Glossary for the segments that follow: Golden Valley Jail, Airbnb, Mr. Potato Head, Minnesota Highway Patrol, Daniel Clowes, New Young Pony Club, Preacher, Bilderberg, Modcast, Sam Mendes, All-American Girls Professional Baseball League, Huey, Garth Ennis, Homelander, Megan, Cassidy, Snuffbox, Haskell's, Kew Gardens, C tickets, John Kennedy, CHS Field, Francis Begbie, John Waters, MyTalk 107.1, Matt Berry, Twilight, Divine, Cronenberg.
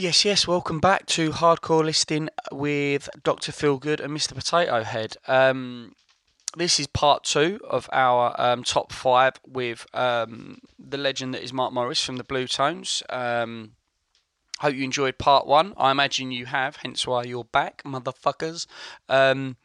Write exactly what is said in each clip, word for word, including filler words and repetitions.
Yes, yes, welcome back to Hardcore Listening with Doctor Feelgood and Mister Potato Head. Um, this is part two of our um, top five with um, the legend that is Mark Morris from the Bluetones. Um, hope you enjoyed part one. I imagine you have, hence why you're back, motherfuckers. Um,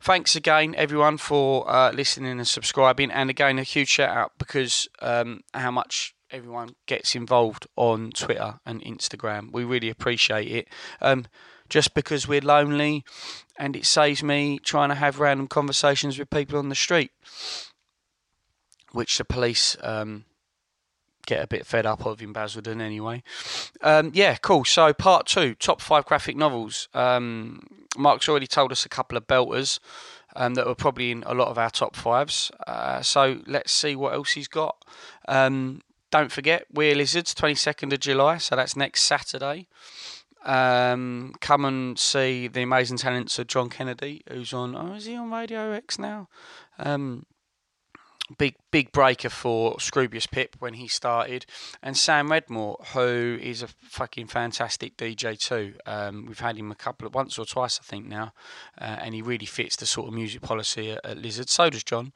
thanks again, everyone, for uh, listening and subscribing. And again, a huge shout-out because um, how much everyone gets involved on Twitter and Instagram. We really appreciate it. Um, just because we're lonely, and it saves me trying to have random conversations with people on the street, which the police um, get a bit fed up of in Basildon anyway. Um, yeah, cool. So part two, top five graphic novels. Um, Mark's already told us a couple of belters um, that were probably in a lot of our top fives. Uh, so let's see what else he's got. Um, Don't forget, we're Lizards, twenty-second of July, so that's next Saturday. Um, come and see the amazing talents of John Kennedy, who's on, oh, is he on Radio X now? Um, big big breaker for Scroobius Pip when he started. And Sam Redmore, who is a fucking fantastic D J too. Um, we've had him a couple of, once or twice I think now, uh, and he really fits the sort of music policy at, at Lizards. So does John.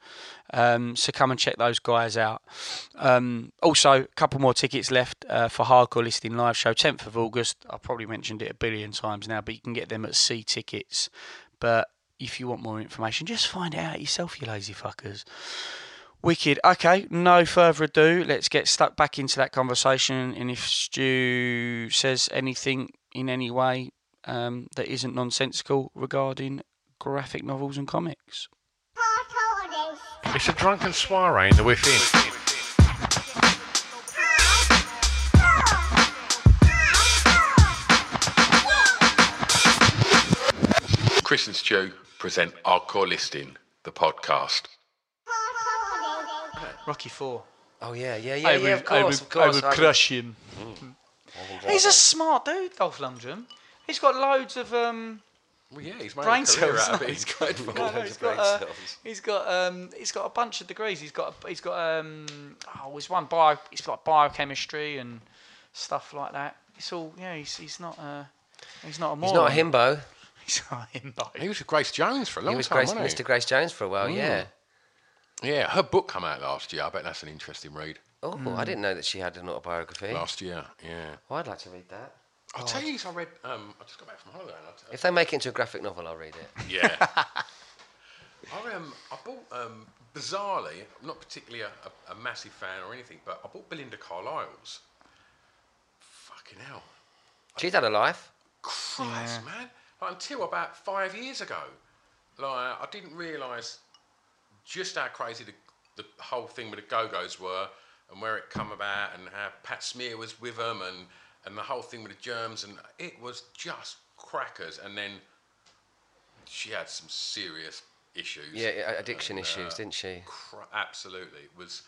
Um, so come and check those guys out. Um, also, a couple more tickets left uh, for Hardcore Listening Live Show, tenth of August. I probably mentioned it a billion times now, but you can get them at C tickets. But if you want more information, just find it out yourself, you lazy fuckers. Wicked. Okay, no further ado. Let's get stuck back into that conversation. And if Stu says anything in any way um, that isn't nonsensical regarding graphic novels and comics. It's a drunken soiree in the within. Chris and Stu present Hardcore Listening, the podcast. Rocky Four. Oh yeah, yeah, yeah, I yeah. Would, of course, I would, of course. I would I crush would. him. Mm. He's a smart dude, Dolph Lundgren. He's got loads of um. Well, yeah, he's made brain a cells. Out of it. He's got no, loads no, he's of got, brain uh, cells. He's got um. He's got a bunch of degrees. He's got. A, he's got um. Oh, he's one bio. It's like biochemistry and stuff like that. It's all. Yeah, he's he's not a. He's not a moron. He's not a himbo. He's not a himbo. He was with Grace Jones for a long he was time. Grace, wasn't he? Mister Grace Jones for a while. Mm. Yeah. Yeah, her book came out last year. I bet that's an interesting read. Oh, mm. I didn't know that she had an autobiography. Last year, yeah. Well, I'd like to read that. I'll oh. tell you, I read. Um, I just got back from holiday. And I t- if they make it into a graphic novel, I'll read it. Yeah. I um, I bought um, bizarrely, I'm not particularly a, a, a massive fan or anything, but I bought Belinda Carlisle's. Fucking hell. She's had a life. Christ, yeah. man! Like, until about five years ago, like I didn't realise just how crazy the, the whole thing with the Go-Go's were and where it come about and how Pat Smear was with them and, and the whole thing with the Germs, and it was just crackers. And then she had some serious issues. Yeah, addiction and, uh, issues, didn't she? Cra- absolutely. It was,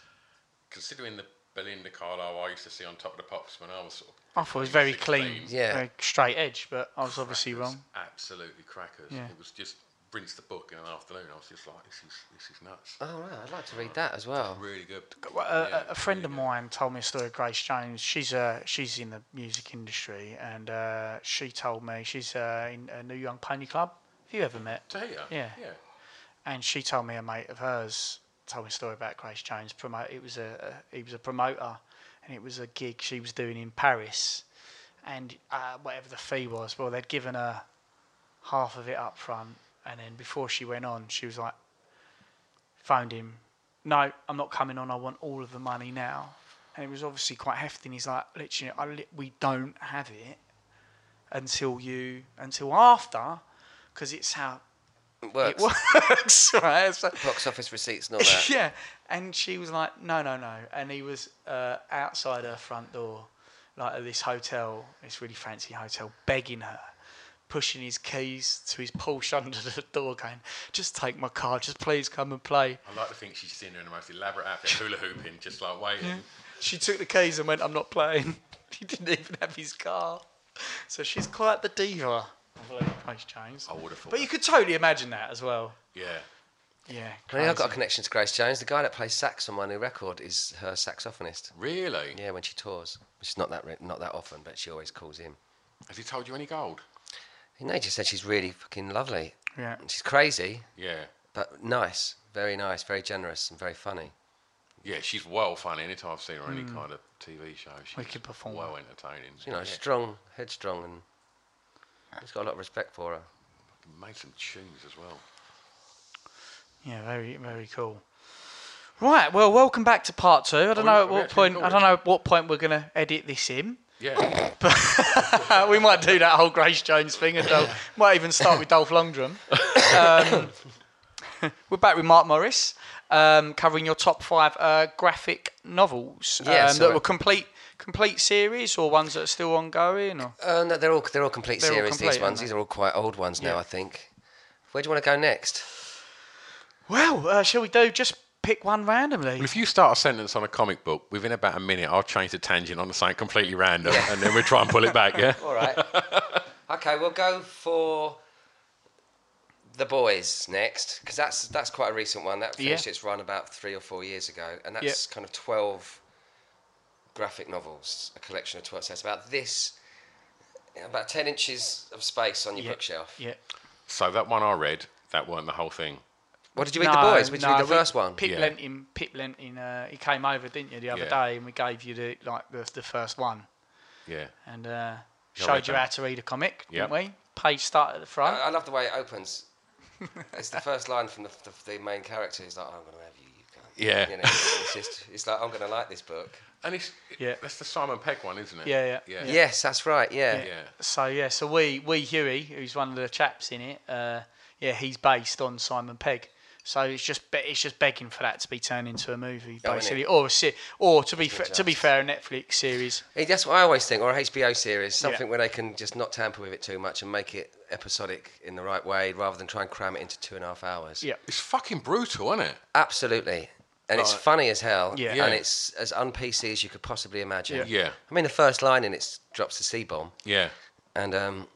considering the Belinda Carlisle I used to see on Top of the Pops when I was sort of... I thought it was very clean, yeah. very straight edge, but I was crackers, obviously wrong. Absolutely crackers. Yeah. It was just... rinsed the book in an afternoon. I was just like, this is this is nuts. Oh, right. I'd like to read that as well. Really good. A, yeah, a friend really of mine good. told me a story of Grace Jones. She's uh, she's in the music industry, and uh, she told me she's uh, in a New Young Pony Club. Have you ever met? Tell you. Yeah. Yeah. And she told me a mate of hers told me a story about Grace Jones. Promote. It was a, a he was a promoter, and it was a gig she was doing in Paris, and uh, whatever the fee was, well, they'd given her half of it up front, and then before she went on, she was like, phoned him, no, I'm not coming on, I want all of the money now. And it was obviously quite hefty, and he's like, literally, I li- we don't have it until you, until after, because it's how it works. It works, right? So, box office receipts and all that. Yeah, and she was like, no, no, no. And he was uh, outside her front door, like at this hotel, this really fancy hotel, begging her, pushing his keys to his Porsche under the door, going, just take my car, just please come and play. I like to think she's seen her in the most elaborate outfit, hula hooping, just like waiting. Yeah. She took the keys and went, I'm not playing. He didn't even have his car. So she's quite the diva. Place Jones. I would have thought. But that. You could totally imagine that as well. Yeah. Yeah. I mean, I've got a connection to Grace Jones. The guy that plays sax on my new record is her saxophonist. Really? Yeah, when she tours. Which is not that re- not that often, but she always calls him. Has he told you any gold? You know, he just said she's really fucking lovely. Yeah. She's crazy. Yeah. But nice. Very nice. Very generous and very funny. Yeah, she's well funny. Any time I've seen her on mm. any kind of T V show, she's perform well entertaining. You know, yeah. strong, headstrong, and he's got a lot of respect for her. Made some tunes as well. Yeah, very, very cool. Right, well, welcome back to part two. I don't well, know at what point. I don't know at what point we're going to edit this in. Yeah, but we might do that whole Grace Jones thing, and Dol- might even start with Dolph Lundgren. Um, we're back with Mark Morris, um, covering your top five uh, graphic novels yeah, um, so that were complete. Complete series or ones that are still ongoing? Or? Uh, no, they're all they're all complete they're series. All complete, these ones, these are all quite old ones yeah. now. I think. Where do you want to go next? Well, uh, shall we do just pick one randomly? Well, if you start a sentence on a comic book, within about a minute, I'll change the tangent on something completely random, yeah. and then we'll try and pull it back. Yeah. All right. Okay, we'll go for The Boys next, because that's that's quite a recent one. That finished yeah. its run about three or four years ago, and that's yep. kind of twelve. Graphic novels, a collection of twelve. So it's about this, about ten inches of space on your yeah, bookshelf. Yeah. So that one I read, that weren't the whole thing. What did you read, no, The Boys? Did no, you read the first one? Pip yeah. lent him. Pip lent him. Uh, he came over, didn't you, the other yeah. day, and we gave you the like the, the first one. Yeah. And uh, showed you how to read a comic, yep. didn't we? Page start at the front. I, I love the way it opens. It's the first line from the, the, the main character. He's like, oh, "I'm going to have you." Yeah, you know, it's just it's like I'm going to like this book, and it's yeah. that's the Simon Pegg one, isn't it? Yeah, yeah, yeah. yeah. Yes, that's right. Yeah. yeah, yeah. So yeah, so we we Huey, who's one of the chaps in it, uh, yeah, he's based on Simon Pegg. So it's just be, it's just begging for that to be turned into a movie, basically, oh, or a se- or to be fa- to be fair, a Netflix series. Yeah, that's what I always think, or a H B O series, something yeah. where they can just not tamper with it too much and make it episodic in the right way, rather than try and cram it into two and a half hours. Yeah, it's fucking brutal, isn't it? Absolutely. And right. it's funny as hell, yeah. Yeah. and it's as un-P C as you could possibly imagine. Yeah. yeah. I mean, the first line in it drops the C-bomb. Yeah. And um,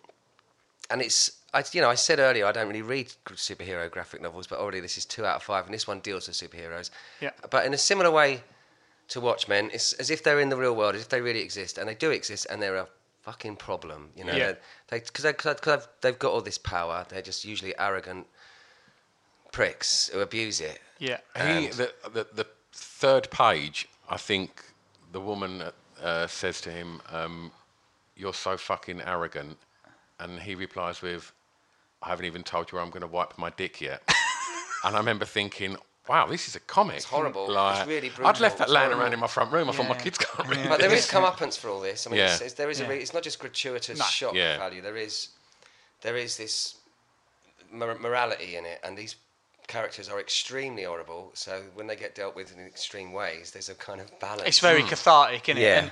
and it's, I, you know, I said earlier I don't really read superhero graphic novels, but already this is two out of five, and this one deals with superheroes. Yeah. But in a similar way to Watchmen, it's as if they're in the real world, as if they really exist, and they do exist, and they're a fucking problem, you know? Yeah. Because they, they, they've, they've got all this power, they're just usually arrogant pricks who abuse it. Yeah, he, the, the the third page, I think the woman uh, says to him, um, "You're so fucking arrogant," and he replies with, "I haven't even told you where I'm going to wipe my dick yet." And I remember thinking, "Wow, this is a comic. It's horrible. Like, it's really brutal." I'd left that it's laying horrible. around in my front room. I yeah. thought my kids can't read. But there is comeuppance for all this. I mean, yeah. it's, it's, there is yeah. a re- it's not just gratuitous no. shock yeah. value. There is there is this mor- morality in it, and these characters are extremely horrible, so when they get dealt with in extreme ways, there's a kind of balance. It's very mm. cathartic, isn't it? Yeah. And,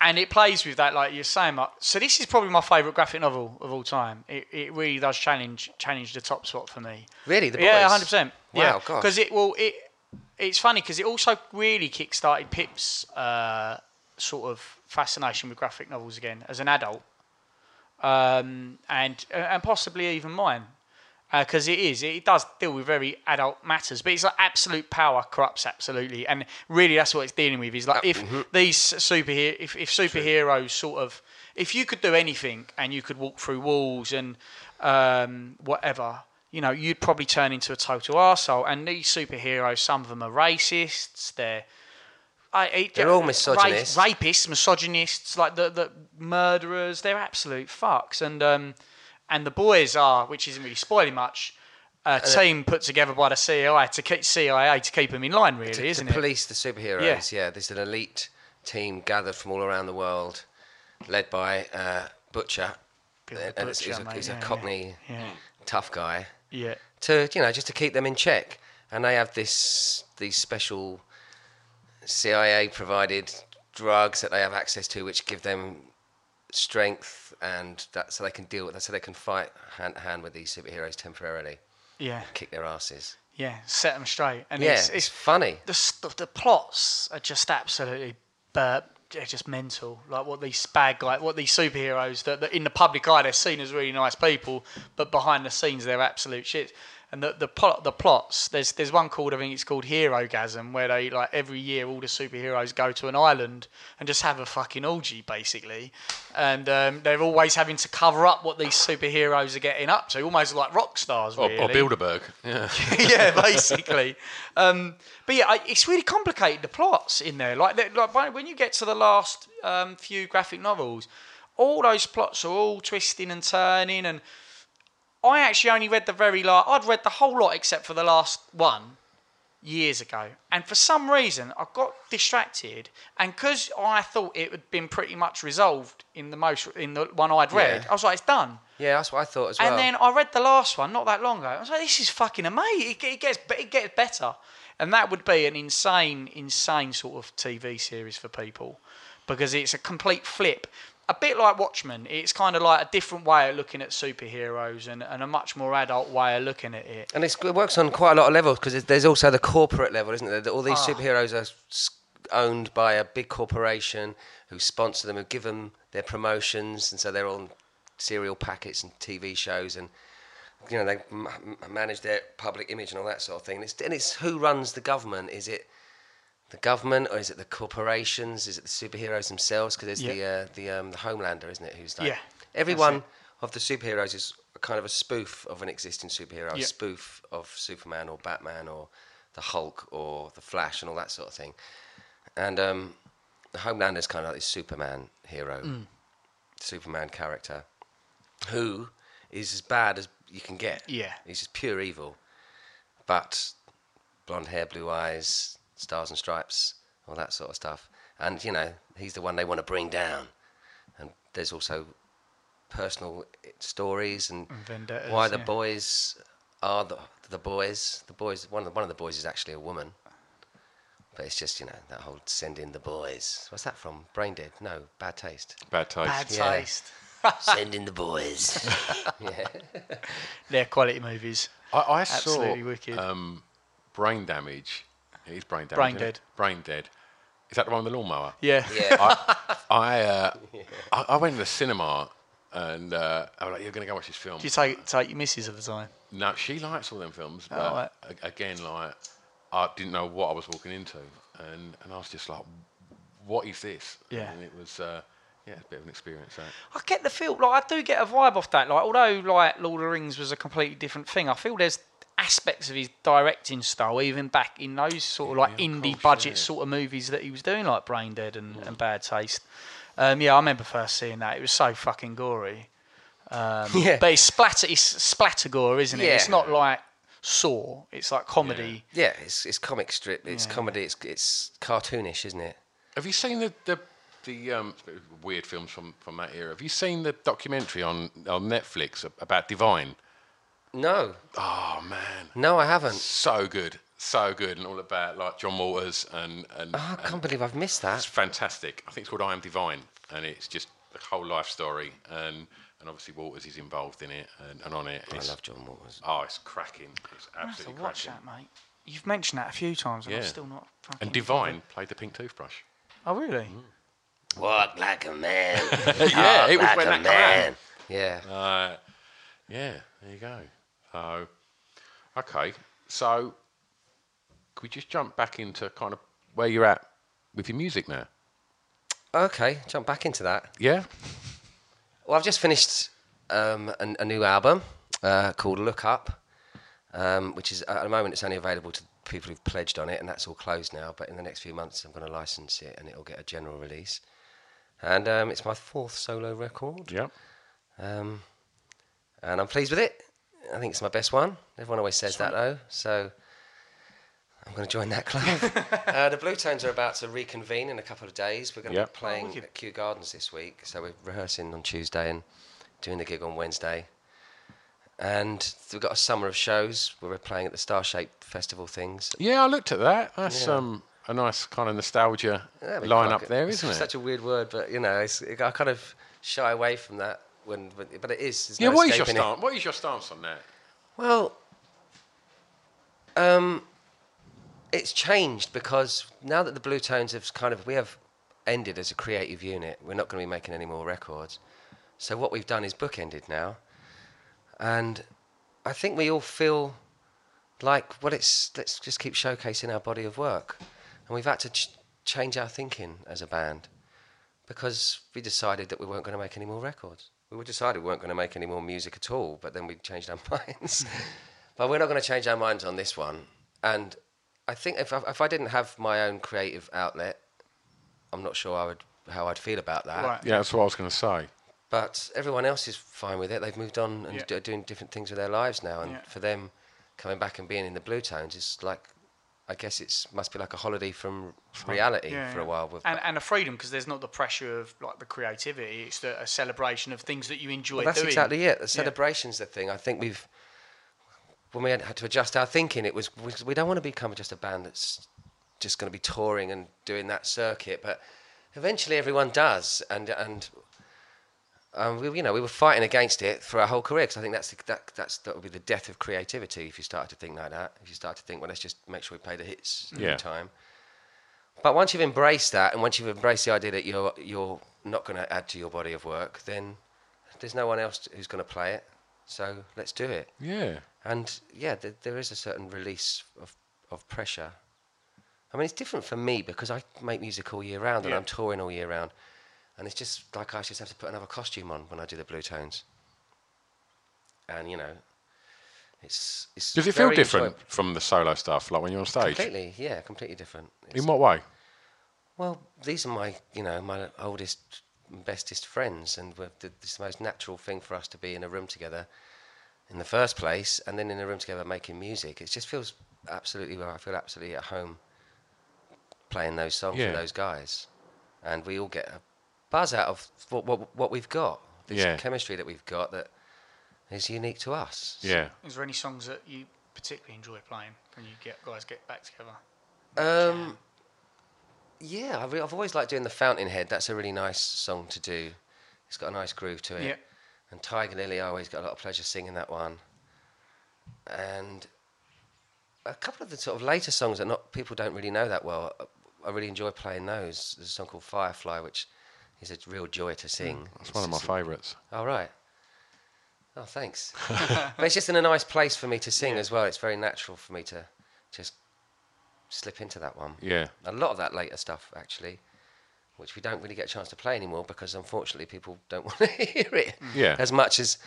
and it plays with that, like you're saying, Mark. So this is probably my favourite graphic novel of all time. It it really does challenge challenge the top spot for me. Really? The Boys? Yeah, one hundred percent. Wow, yeah. God. Because it will, it, it's funny because it also really kick-started Pip's uh, sort of fascination with graphic novels again as an adult. Um, and and possibly even mine. Because uh, it is, it does deal with very adult matters, but it's like absolute power corrupts absolutely, and really that's what it's dealing with. Is like if mm-hmm. these superhero, if, if superheroes True. sort of, if you could do anything and you could walk through walls and um, whatever, you know, you'd probably turn into a total arsehole. And these superheroes, some of them are racists, they're I, it, they're all misogynists, ra rapists, misogynists, like the the murderers. They're absolute fucks, and um, and the boys are, which isn't really spoiling much. A team put together by the C I A to keep C I A to keep them in line, really, to, isn't to it? To police the superheroes. Yeah. yeah, there's an elite team gathered from all around the world, led by uh, Butcher, Butcher and he's a, he's yeah, a Cockney yeah. Yeah. tough guy. Yeah. To you know, just to keep them in check, and they have this these special C I A provided drugs that they have access to, which give them strength, and that so they can deal with that, so they can fight hand to hand with these superheroes temporarily. Yeah, kick their asses. Yeah, set them straight. And yeah, it's, it's, it's funny. The the plots are just absolutely, uh, they're just mental. Like what these spag, like what these superheroes that, that in the public eye they're seen as really nice people, but behind the scenes they're absolute shit. And the the plot, the plots. There's there's one called I think it's called Herogasm, where they like every year all the superheroes go to an island and just have a fucking orgy basically, and um, they're always having to cover up what these superheroes are getting up to, almost like rock stars really. Or, or Bilderberg, yeah, yeah, basically. Um, but yeah, I, it's really complicated the plots in there. Like like when you get to the last um, few graphic novels, all those plots are all twisting and turning and. I actually only read the very last... I'd read the whole lot except for the last one years ago. And for some reason, I got distracted. And because I thought it had been pretty much resolved in the most in the one I'd read, yeah. I was like, it's done. Yeah, that's what I thought as well. And then I read the last one not that long ago. I was like, this is fucking amazing. It gets, it gets better. And that would be an insane, insane sort of T V series for people. Because it's a complete flip. A bit like Watchmen, it's kind of like a different way of looking at superheroes and, and a much more adult way of looking at it. And it's, it works on quite a lot of levels because there's also the corporate level, isn't there? All these oh. superheroes are owned by a big corporation who sponsor them, who give them their promotions, and so they're on cereal packets and T V shows, and you know they m manage their public image and all that sort of thing. And it's, and it's who runs the government? Is it? The government, or is it the corporations? Is it the superheroes themselves? Because there's yeah. the uh, the um, the Homelander, isn't it? Who's like yeah, every one of the superheroes is a kind of a spoof of an existing superhero, yeah. a spoof of Superman or Batman or the Hulk or the Flash and all that sort of thing. And um, the Homelander is kind of like this Superman hero, mm. Superman character, who is as bad as you can get. Yeah, he's just pure evil, but blonde hair, blue eyes. Stars and stripes, all that sort of stuff, and you know he's the one they want to bring down. And there's also personal stories and, and vendettas, why the yeah. boys are the the boys. The boys, one of the, one of the boys is actually a woman, but it's just you know that whole send in the boys. What's that from? Braindead? No, Bad Taste. Bad Taste. Bad yeah. Taste. Send in the boys. yeah, they're quality movies. I, I absolutely saw, wicked. Um, Brain Damage. He's brain dead. Brain dead. Brain dead. Is that the one with the lawnmower? Yeah. yeah. I I, uh, yeah. I I went to the cinema and uh, I was like, "You're going to go watch this film." Did you take take your missus at the time? No, she likes all them films. Oh, but right. again, like I didn't know what I was walking into, and and I was just like, "What is this?" Yeah. And it was uh, yeah, it's a bit of an experience. Right? I get the feel like I do get a vibe off that. Like although like Lord of the Rings was a completely different thing, I feel there's. Aspects of his directing style, even back in those sort of yeah, like indie course, budget yeah. sort of movies that he was doing, like Brain Dead and, mm. and Bad Taste. Um, yeah, I remember first seeing that. It was so fucking gory. Um, yeah. But it's splatter, it's splatter gore, isn't it? Yeah. It's not like Saw. It's like comedy. Yeah, yeah it's it's comic strip. It's yeah. comedy. It's it's cartoonish, isn't it? Have you seen the the, the um, weird films from from that era? Have you seen the documentary on on Netflix about Divine? No. Oh man. No, I haven't. So good, so good, and all about like John Waters and and. Oh, I can't and believe I've missed that. It's fantastic. I think it's called I Am Divine, and it's just the whole life story, and and obviously Waters is involved in it and, and on it. I love John Waters. Oh, it's cracking. It's absolutely cracking. I have to watch that, mate. You've mentioned that a few times, and yeah. I'm still not. And Divine played the pink toothbrush. Oh really? Mm. Walk like a man. yeah, it was like when that man. Yeah. Uh, yeah. There you go. Oh, okay. So, could we just jump back into kind of where you're at with your music now? Okay, jump back into that. Yeah. Well, I've just finished um, an, a new album uh, called Look Up, um, which is at the moment it's only available to people who've pledged on it, and that's all closed now, but in the next few months I'm going to license it and it'll get a general release. And um, it's my fourth solo record. Yep. Um, and I'm pleased with it. I think it's my best one. Everyone always says Sweet. that though, so I'm going to join that club. uh, the Bluetones are about to reconvene in a couple of days. We're going to yep. be playing oh, at Kew Gardens this week, so we're rehearsing on Tuesday and doing the gig on Wednesday. And we've got a summer of shows where we're playing at the Star-Shaped Festival things. Yeah, I looked at that. That's yeah. um, a nice kind of nostalgia line-up there, isn't it's it? Such a weird word, but, you know, it's, it, I kind of shy away from that. When, but, but it is. Yeah, no what, is your stan- what is your stance on that? Well, um, it's changed because now that the Bluetones have kind of... We have ended as a creative unit. We're not going to be making any more records. So what we've done is bookended now. And I think we all feel like, well, it's, let's just keep showcasing our body of work. And we've had to ch- change our thinking as a band because we decided that we weren't going to make any more records. We decided we weren't going to make any more music at all, but then we changed our minds. But we're not going to change our minds on this one. And I think if I, if I didn't have my own creative outlet, I'm not sure I would how I'd feel about that. Right. Yeah, that's what I was going to say. But everyone else is fine with it. They've moved on and yeah. d- doing different things with their lives now. And yeah. for them, coming back and being in the Bluetones is like, I guess it's must be like a holiday from reality yeah, for yeah. a while. With and, and a freedom, because there's not the pressure of like the creativity. It's the, a celebration of things that you enjoy well, that's doing. That's exactly it. The celebration's yeah. the thing. I think we've, when we had, had to adjust our thinking, it was we, we don't want to become just a band that's just going to be touring and doing that circuit. But eventually, everyone does, and and. Um, we, you know, we were fighting against it for our whole career because I think that's the, that that's that would be the death of creativity if you start to think like that. If you start to think, well, let's just make sure we play the hits yeah. every time. But once you've embraced that, and once you've embraced the idea that you're you're not going to add to your body of work, then there's no one else who's going to play it. So let's do it. Yeah. And yeah, th- there is a certain release of, of pressure. I mean, it's different for me because I make music all year round and yeah. I'm touring all year round. And it's just like I just have to put another costume on when I do the Bluetones. And, you know, it's... it's Does it feel different enjoyable. from the solo stuff, like when you're on stage? Completely, yeah, completely different. It's In what way? Well, these are my, you know, my oldest and bestest friends, and we're the, it's the most natural thing for us to be in a room together in the first place, and then in a room together making music. It just feels absolutely... I feel absolutely at home playing those songs yeah. with those guys. And we all get... a buzz out of what, what, what we've got, this yeah. chemistry that we've got that is unique to us. Yeah. Is there any songs that you particularly enjoy playing when you get guys get back together? Um, yeah, yeah I've, I've always liked doing the Fountainhead. That's a really nice song to do. It's got a nice groove to it. Yeah. And Tiger Lily, I always got a lot of pleasure singing that one. And a couple of the sort of later songs that not people don't really know that well, I really enjoy playing those. There's a song called Firefly, which is a real joy to sing. That's it's one of my favourites. Oh, right. Oh, thanks. But it's just in a nice place for me to sing yeah. as well. It's very natural for me to just slip into that one. Yeah. A lot of that later stuff, actually, which we don't really get a chance to play anymore because, unfortunately, people don't want to hear it yeah. as much as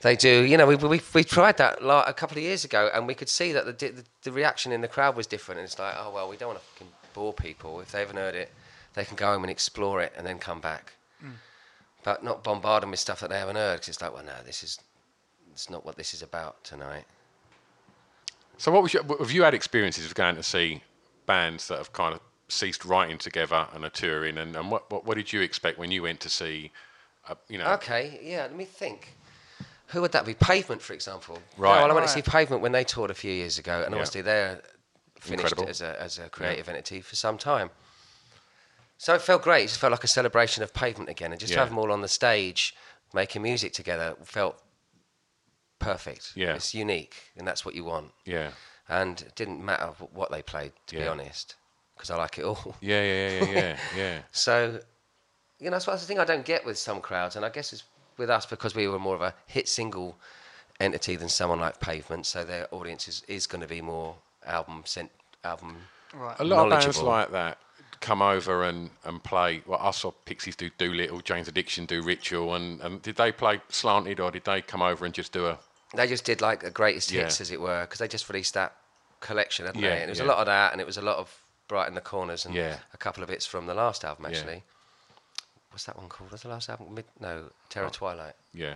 they do. You know, we we we tried that like a couple of years ago, and we could see that the, the the reaction in the crowd was different. And it's like, oh, well, we don't want to fucking bore people. If they haven't heard it, they can go home and explore it and then come back. Mm. But not bombard them with stuff that they haven't heard, because it's like, well, no, this is it's not what this is about tonight. So what was your, have you had experiences of going to see bands that have kind of ceased writing together and are touring, and, and what, what what did you expect when you went to see, uh, you know... Okay, yeah, let me think. Who would that be? Pavement, for example. Right. No, well, I went right. to see Pavement when they toured a few years ago, and yeah. obviously they're finished Incredible. as a as a creative yeah. entity for some time. So it felt great. It just felt like a celebration of Pavement again. And just yeah. to have them all on the stage making music together felt perfect. Yeah. It's unique, and that's what you want. Yeah. And it didn't matter what they played, to yeah. be honest, because I like it all. Yeah, yeah, yeah, yeah, yeah. So, you know, that's the thing I don't get with some crowds, and I guess it's with us because we were more of a hit single entity than someone like Pavement, so their audience is, is going to be more album sent, album right. A lot of bands like that come over and, and play. Well, I saw Pixies do Doolittle, Jane's Addiction do Ritual, and, and did they play Slanted, or did they come over and just do a... They just did like a greatest yeah. hits, as it were, because they just released that collection, hadn't yeah, they? And it was yeah. a lot of that, and it was a lot of Bright in the Corners, and yeah. a couple of hits from the last album, actually. Yeah. What's that one called? Was the last album? Mid- no, Terror oh. Twilight. Yeah.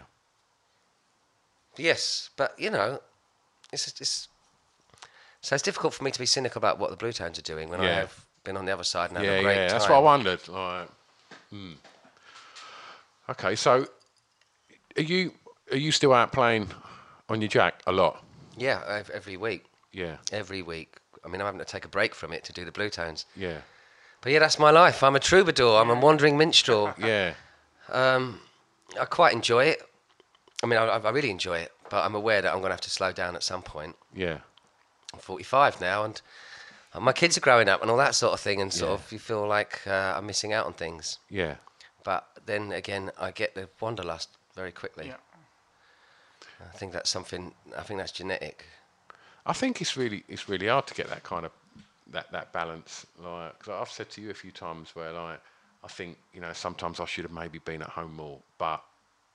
Yes, but, you know, it's, it's... So it's difficult for me to be cynical about what the Bluetones are doing when yeah. I have been on the other side and yeah, had a great yeah. time. Yeah, that's what I wondered. Like, mm. Okay, so are you are you still out playing on your jack a lot? Yeah, every week. Yeah. Every week. I mean, I'm having to take a break from it to do the Bluetones. Yeah. But yeah, that's my life. I'm a troubadour. I'm a wandering minstrel. yeah. Um, I quite enjoy it. I mean, I, I really enjoy it, but I'm aware that I'm going to have to slow down at some point. Yeah. I'm forty-five now, and, and my kids are growing up and all that sort of thing, and sort yeah. of you feel like uh, I'm missing out on things. Yeah. But then again, I get the wanderlust very quickly. Yeah. I think that's something. I think that's genetic. I think it's really it's really hard to get that kind of that that balance. Like, 'cause I've said to you a few times where, like, I think, you know, sometimes I should have maybe been at home more, but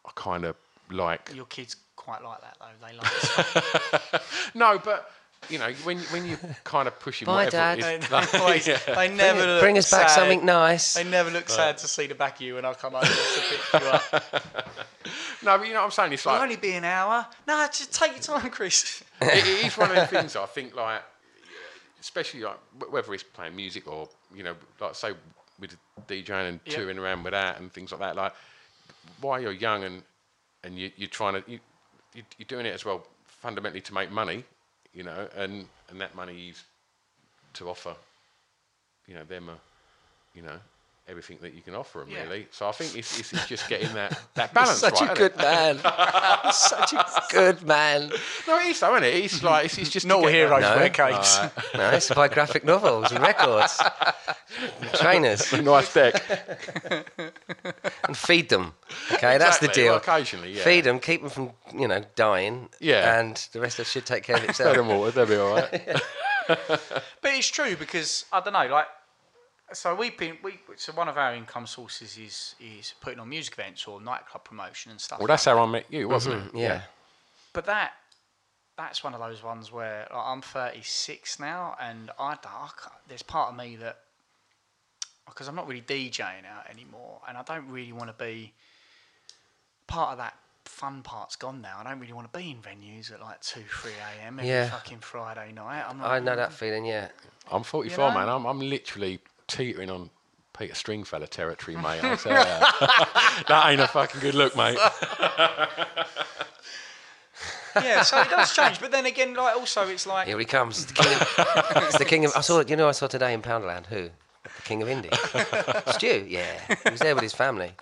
I kind of like your kids quite like that though. They like it. No, but you know, when when you kind of push him, bye, Dad. It is, they, like, always, yeah. they never bring, look bring us back sad. Something nice. They never look but. sad to see the back of you when I come over to pick you up. No, but you know what I'm saying. It's It'll like only be an hour. No, just take your time, Chris. it, it is one of the things I think, like, especially like whether it's playing music or, you know, like say with DJing and yep. touring around with that and things like that. Like, while you're young and and you, you're trying to you, you're doing it as well fundamentally to make money. You know, and, and that money is to offer, you know, them, a, you know, everything that you can offer them, yeah. really. So I think it's, it's, it's just getting that, that balance right. Such a good man. Such a good man. No, it is, though, isn't it? It's like, it's, it's just... Not heroes wear capes. No, no, it's to buy graphic novels and records. And trainers. Nice deck. And feed them. Okay, exactly. That's the deal. Well, occasionally, yeah. Feed them, keep them from, you know, dying. Yeah. And the rest of us should take care of itself. Them water, they'll be all right. But it's true because, I don't know, like, so we've been we so one of our income sources is is putting on music events or nightclub promotion and stuff. Well, like that's that. How I met you, wasn't mm-hmm. it? Yeah. yeah. But that that's one of those ones where, like, I'm thirty-six now, and I, I there's part of me that, because I'm not really DJing out anymore, and I don't really want to be part of that. Fun part's gone now. I don't really want to be in venues at like two, three a.m. every yeah. fucking Friday night. I'm like, I know that feeling. Yeah. I'm forty-four, you know? Man. I'm I'm literally. Teetering on Peter Stringfellow territory, mate. I'll tell you. That ain't a fucking good look, mate. Yeah, so it does change, but then again, like, also it's like here he comes. The king of, it's the king of. I saw. You know, I saw today in Poundland. Who? The king of indie. Stu. Yeah, he was there with his family.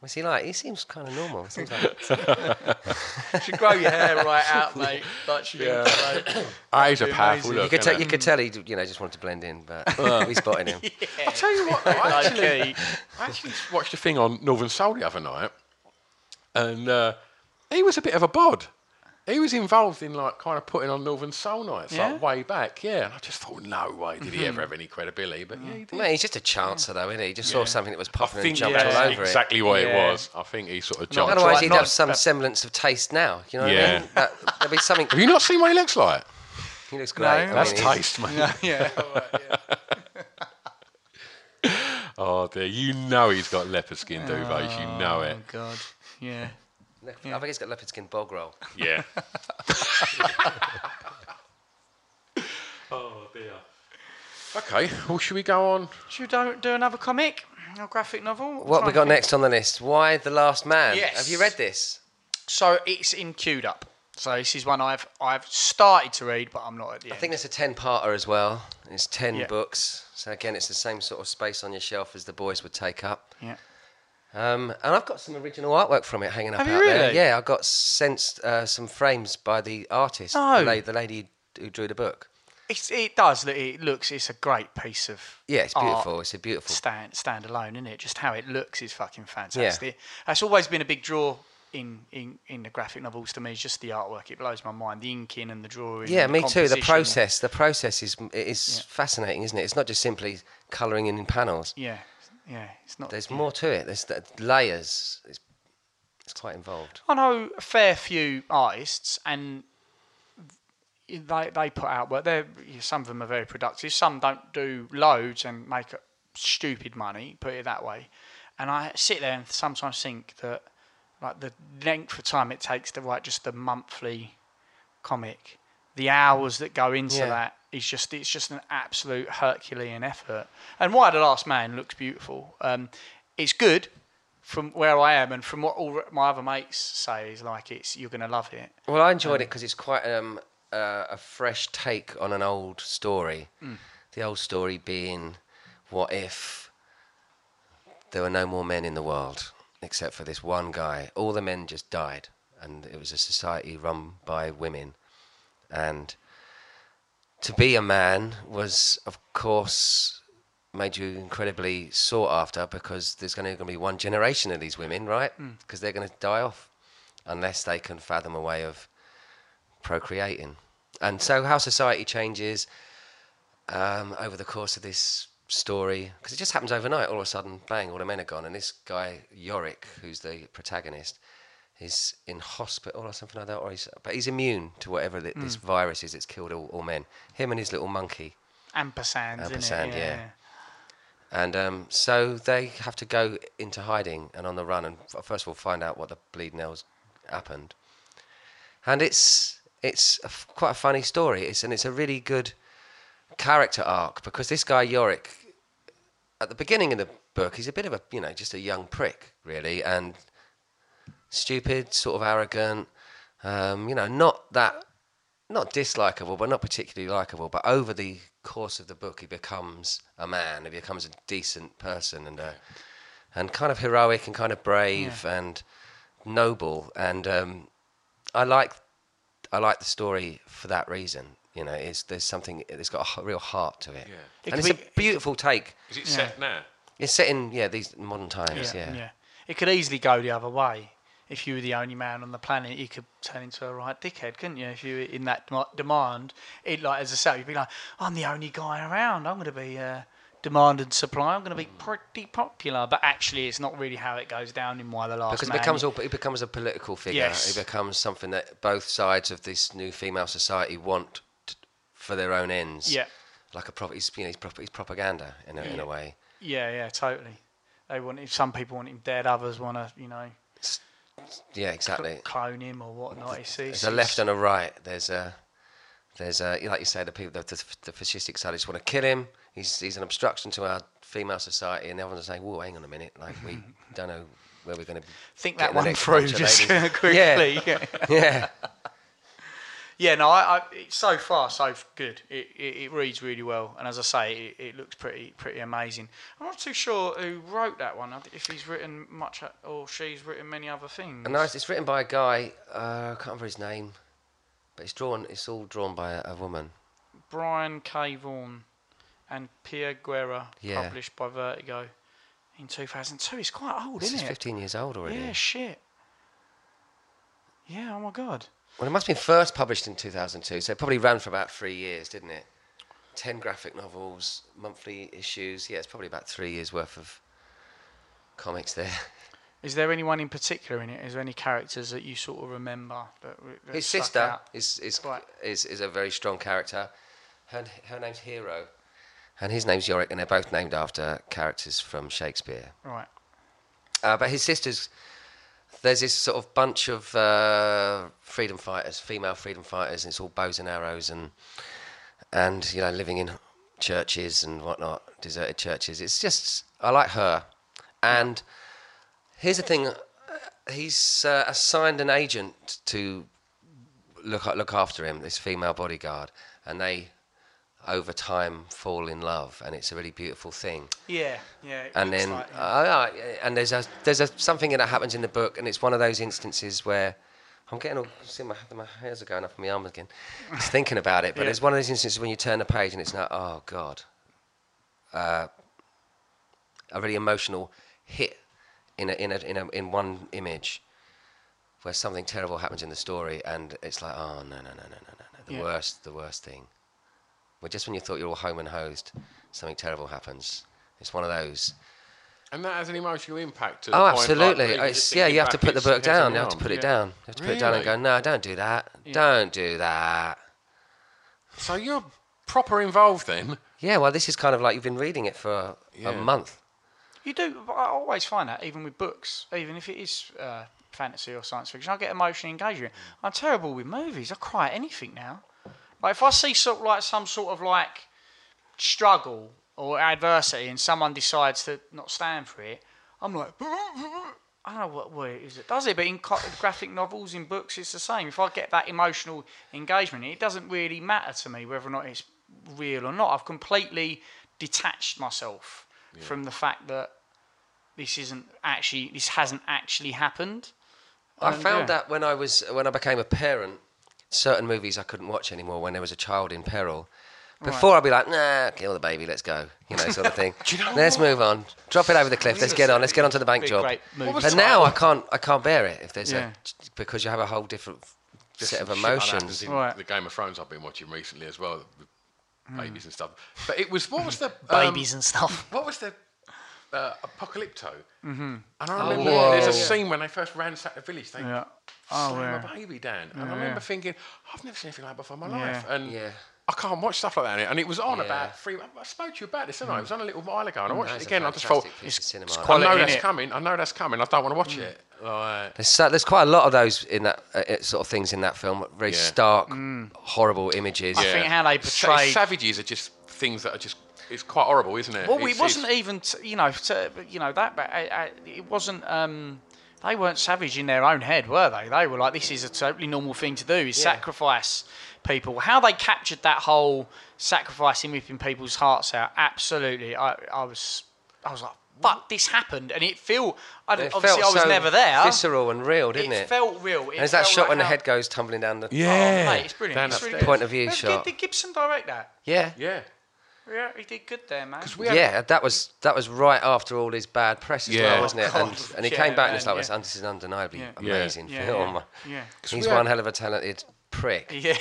What's he like? He seems kind of normal. Seems like you should grow your hair right out, mate. That yeah. like, eyes are powerful. Look, you could, t- you could tell he, you know, just wanted to blend in, but well, we spotted him. Yeah. I'll tell you what, though, I actually, I actually watched a thing on Northern Soul the other night, and uh, he was a bit of a bod. He was involved in, like, kind of putting on Northern Soul nights, yeah? like, way back, yeah. And I just thought, no way did he ever have any credibility, but yeah, he did. Mate, he's just a chancer, though, isn't he? He just yeah. saw something that was popping and jumped yeah, all over exactly it. exactly what yeah. it was. I think he sort of jumped. Otherwise, like, he'd have some semblance of taste now, you know what yeah. I mean? That, there'd be something... Have you not seen what he looks like? He looks great. No, that's I mean, taste, mate. No, yeah. Oh, dear. You know he's got leopard skin duvets. Oh, you know it. Oh, God. Yeah. Yeah. I think he's got leopard skin bog roll. Yeah. Oh dear. Okay, well, should we go on? Should we do another comic? A graphic novel? What we got think? Next on the list? Y: The Last Man. Yes. Have you read this? So it's in queued up. So this is one I've I've started to read, but I'm not at the I end. I think it's a ten-parter as well. It's ten yeah. books. So again, it's the same sort of space on your shelf as The Boys would take up. Yeah. Um, and I've got some original artwork from it hanging up. Have out you really? There. Yeah, I got sent uh, some frames by the artist, no. the, lady, the lady who drew the book. It's, it does. It looks. It's a great piece of. Yeah, it's beautiful. Art. It's a beautiful stand standalone, isn't it? Just how it looks is fucking fantastic. Yeah. That's always been a big draw in, in, in the graphic novels to me. Is just the artwork. It blows my mind. The inking and the drawing. Yeah, and me the too. The process. The process is is yeah. fascinating, isn't it? It's not just simply colouring in panels. Yeah. Yeah, it's not. There's yeah. more to it. There's layers. It's it's quite involved. I know a fair few artists, and they they put out work. They're, some of them are very productive. Some don't do loads and make stupid money, put it that way. And I sit there and sometimes think that, like, the length of time it takes to write just the monthly comic, the hours that go into yeah. that, is just it's just an absolute Herculean effort. And Y: The Last Man looks beautiful. Um, it's good from where I am, and from what all my other mates say, is like it's you're going to love it. Well, I enjoyed um, it because it's quite um, uh, a fresh take on an old story. Mm. The old story being, what if there were no more men in the world except for this one guy? All the men just died, and it was a society run by women. And to be a man was, of course, made you incredibly sought after, because there's going to be one generation of these women, right? Because mm. they're going to die off unless they can fathom a way of procreating. And so how society changes um, over the course of this story, because it just happens overnight. All of a sudden, bang, all the men are gone. And this guy, Yorick, who's the protagonist, he's in hospital or something like that, or he's, but he's immune to whatever the, mm. this virus is that's killed all, all men. Him and his little monkey. Ampersand, Ampersand, yeah, yeah. yeah. And um, so they have to go into hiding and on the run, and first of all find out what the bleeding hell's happened. And it's it's a f- quite a funny story. It's and it's a really good character arc, because this guy Yorick, at the beginning of the book, he's a bit of a you know just a young prick really, and stupid, sort of arrogant, um, you know, not that, not dislikable, but not particularly likable. But over the course of the book, he becomes a man. He becomes a decent person, and uh, and kind of heroic and kind of brave yeah. and noble. And um, I like, I like the story for that reason. You know, it's there's something. It's got a real heart to it, yeah. it and it's be, a beautiful it, take. Is it yeah. set now? It's set in yeah these modern times. Yeah, yeah. yeah. It could easily go the other way. If you were the only man on the planet, you could turn into a right dickhead, couldn't you? If you were in that dem- demand, it like as I say, you'd be like, I'm the only guy around. I'm going to be uh, demand and supply. I'm going to be pretty popular. But actually, it's not really how it goes down in Y: The Last Man. Because it becomes, all, it becomes a political figure. Yes. It becomes something that both sides of this new female society want t- for their own ends. Yeah. Like a prop, he's, you know, he's, prop- he's propaganda in a, yeah. in a way. Yeah, yeah, totally. They want him, some people want him dead. Others want to, you know. It's yeah, exactly. Clone him or whatnot. There's sees. a left and a right. There's a, there's a, like you say, the people, the, the, the fascistic side just want to kill him. He's he's an obstruction to our female society, and everyone's saying, "Whoa, hang on a minute, like we don't know where we're going to think that one through just quickly." Yeah, yeah, yeah. yeah no, I, I, it's so far so good. It, it it reads really well, and as I say, it, it looks pretty pretty amazing. I'm not too sure who wrote that one. If he's written much, or she's written many other things. And no, it's, it's written by a guy. Uh, I can't remember his name, but it's drawn. It's all drawn by a, a woman. Brian K. Vaughan and Pierre Guerra, yeah. published by Vertigo in two thousand two. It's quite old, this isn't is it? It's fifteen years old already. Yeah, shit. Yeah, oh my god. Well, it must have been first published in two thousand two, so it probably ran for about three years, didn't it? Ten graphic novels, monthly issues. Yeah, it's probably about three years' worth of comics there. Is there anyone in particular in it? Is there any characters that you sort of remember? That, that His sister is is, right. is is a very strong character. Her, her name's Hero, and his name's Yorick, and they're both named after characters from Shakespeare. Right. Uh, but his sister's... There's this sort of bunch of uh, freedom fighters, female freedom fighters, and it's all bows and arrows and, and you know, living in churches and whatnot, deserted churches. It's just, I like her. And here's the thing, he's uh, assigned an agent to look look after him, this female bodyguard, and they, over time, fall in love, and it's a really beautiful thing. Yeah, yeah. It and then, like, yeah. Uh, and there's a there's a something that happens in the book, and it's one of those instances where I'm getting all see my my hairs are going up my arm again, just thinking about it. But yeah. there's one of those instances when you turn the page, and it's like, oh god, uh, a really emotional hit in a, in a, in a, in one image, where something terrible happens in the story, and it's like, oh no no no no no no, the yeah. worst the worst thing. Well, just when you thought you were all home and hosed, something terrible happens. It's one of those. And that has an emotional impact to the oh, point. Oh, absolutely. Like, it's, yeah, you have to put the book down. You have to put yeah. it down. You have to really? put it down and go, no, don't do that. Yeah. Don't do that. So you're proper involved then? Yeah, well, this is kind of like you've been reading it for a, yeah. a month. You do. I always find that, even with books, even if it is uh, fantasy or science fiction, I get emotionally engaged with it. I'm terrible with movies. I cry at anything now. Like, if I see sort of like some sort of like struggle or adversity and someone decides to not stand for it, I'm like... I don't know what word it is that does it, but in co graphic novels, in books, it's the same. If I get that emotional engagement, it doesn't really matter to me whether or not it's real or not. I've completely detached myself yeah. from the fact that this isn't actually, this hasn't actually happened. I um, found yeah. that when I was, when I became a parent, certain movies I couldn't watch anymore when there was a child in peril. Before right. I'd be like, nah, kill the baby, let's go, you know, sort of thing. You know let's what? move on, drop it over the cliff, let's get on, let's get on to the bank job. And now I can't, I can't bear it if there's yeah. a, because you have a whole different Just set of emotions. Right. The Game of Thrones I've been watching recently as well, with mm. babies and stuff. But it was what was the um, babies and stuff? What was the uh, Apocalypto? Mm-hmm. And I remember oh, there's a scene when they first ransacked the village. They yeah. oh, slammed yeah. a baby down, and yeah, I remember yeah. thinking, I've never seen anything like that before in my yeah. life. And yeah. I can't watch stuff like that, and it was on yeah. about three. I spoke to you about this, didn't mm. I? It was on a little while ago, and mm, I watched it again. I just thought, it's, it's quality, I know that's it? coming. I know that's coming. I don't want to watch mm. it. Like, there's, uh, there's quite a lot of those in that uh, sort of things in that film. Very yeah. stark, mm. horrible images. I yeah. think how they portray savages are just things that are just. It's quite horrible, isn't it? Well, it's, it wasn't even t you know t you know that, but I, I, it wasn't. Um, They weren't savage in their own head, were they? They were like, this is a totally normal thing to do, is yeah. sacrifice people. How they captured that whole sacrificing, whipping people's hearts out, absolutely. I, I was I was like, fuck, this happened. And it, feel, I it felt, obviously I was so never there. visceral and real, didn't it? It felt real. It and there's that shot like when the head goes tumbling down the... Yeah. Oh, mate, it's brilliant. It's really point of view shot. Did Gibson direct that? Yeah. Yeah. Yeah, he did good there, man. We yeah, that was that was right after all his bad press as yeah. well, wasn't it? Oh, and, and he yeah, came back man, and it's like, yeah. well, this is undeniably yeah. amazing yeah. film. Yeah, yeah. yeah. He's one hell of a talented prick. Yeah.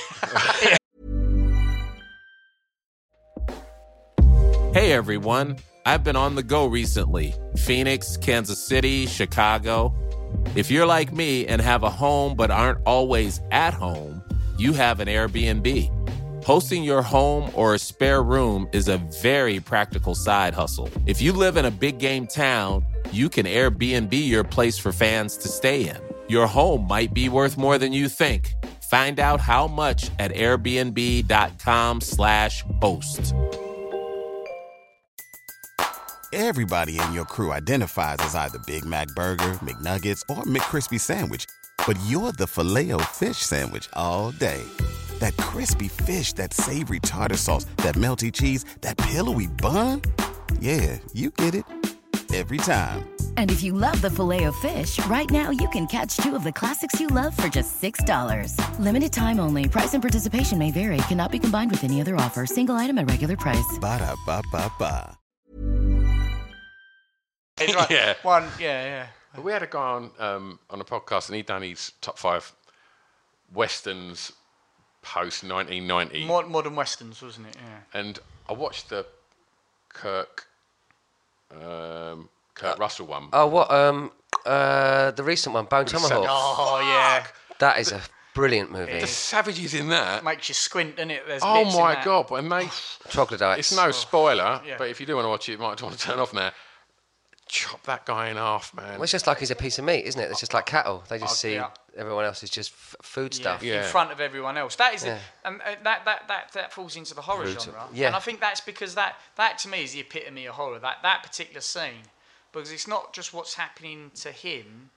yeah. Hey, everyone. I've been on the go recently. Phoenix, Kansas City, Chicago. If you're like me and have a home but aren't always at home, you have an Airbnb. Hosting your home or a spare room is a very practical side hustle. If you live in a big game town, you can Airbnb your place for fans to stay in. Your home might be worth more than you think. Find out how much at airbnb.com slash host. Everybody in your crew identifies as either Big Mac Burger, McNuggets, or McCrispy Sandwich. But you're the Filet-O-Fish Sandwich all day. That crispy fish, that savory tartar sauce, that melty cheese, that pillowy bun. Yeah, you get it. Every time. And if you love the Filet-O-Fish, right now you can catch two of the classics you love for just six dollars. Limited time only. Price and participation may vary. Cannot be combined with any other offer. Single item at regular price. Ba-da-ba-ba-ba. Right. yeah. One, yeah, yeah. But we had a guy on, um, on a podcast, and he'd done his top five Westerns post nineteen ninety. Modern Westerns, wasn't it? Yeah. And I watched the Kirk um, Kurt uh, Russell one. Oh, what? Um, uh, the recent one, Bone Tomahawk. Oh, yeah. That is the, a brilliant movie. The savages in that. It makes you squint, doesn't it? There's oh, my God. And they, troglodytes. It's no spoiler, oh, yeah. but if you do want to watch it, you might want to turn off now. Chop that guy in half, man. Well, it's just like he's a piece of meat, isn't it? It's just like cattle. They just oh, yeah. see everyone else is just f food stuff. Yeah. Yeah. In front of everyone else. That is, yeah. a, and uh, that, that that that falls into the horror Brutal. genre. Yeah. And I think that's because that that to me is the epitome of horror. That that particular scene, because it's not just what's happening to him.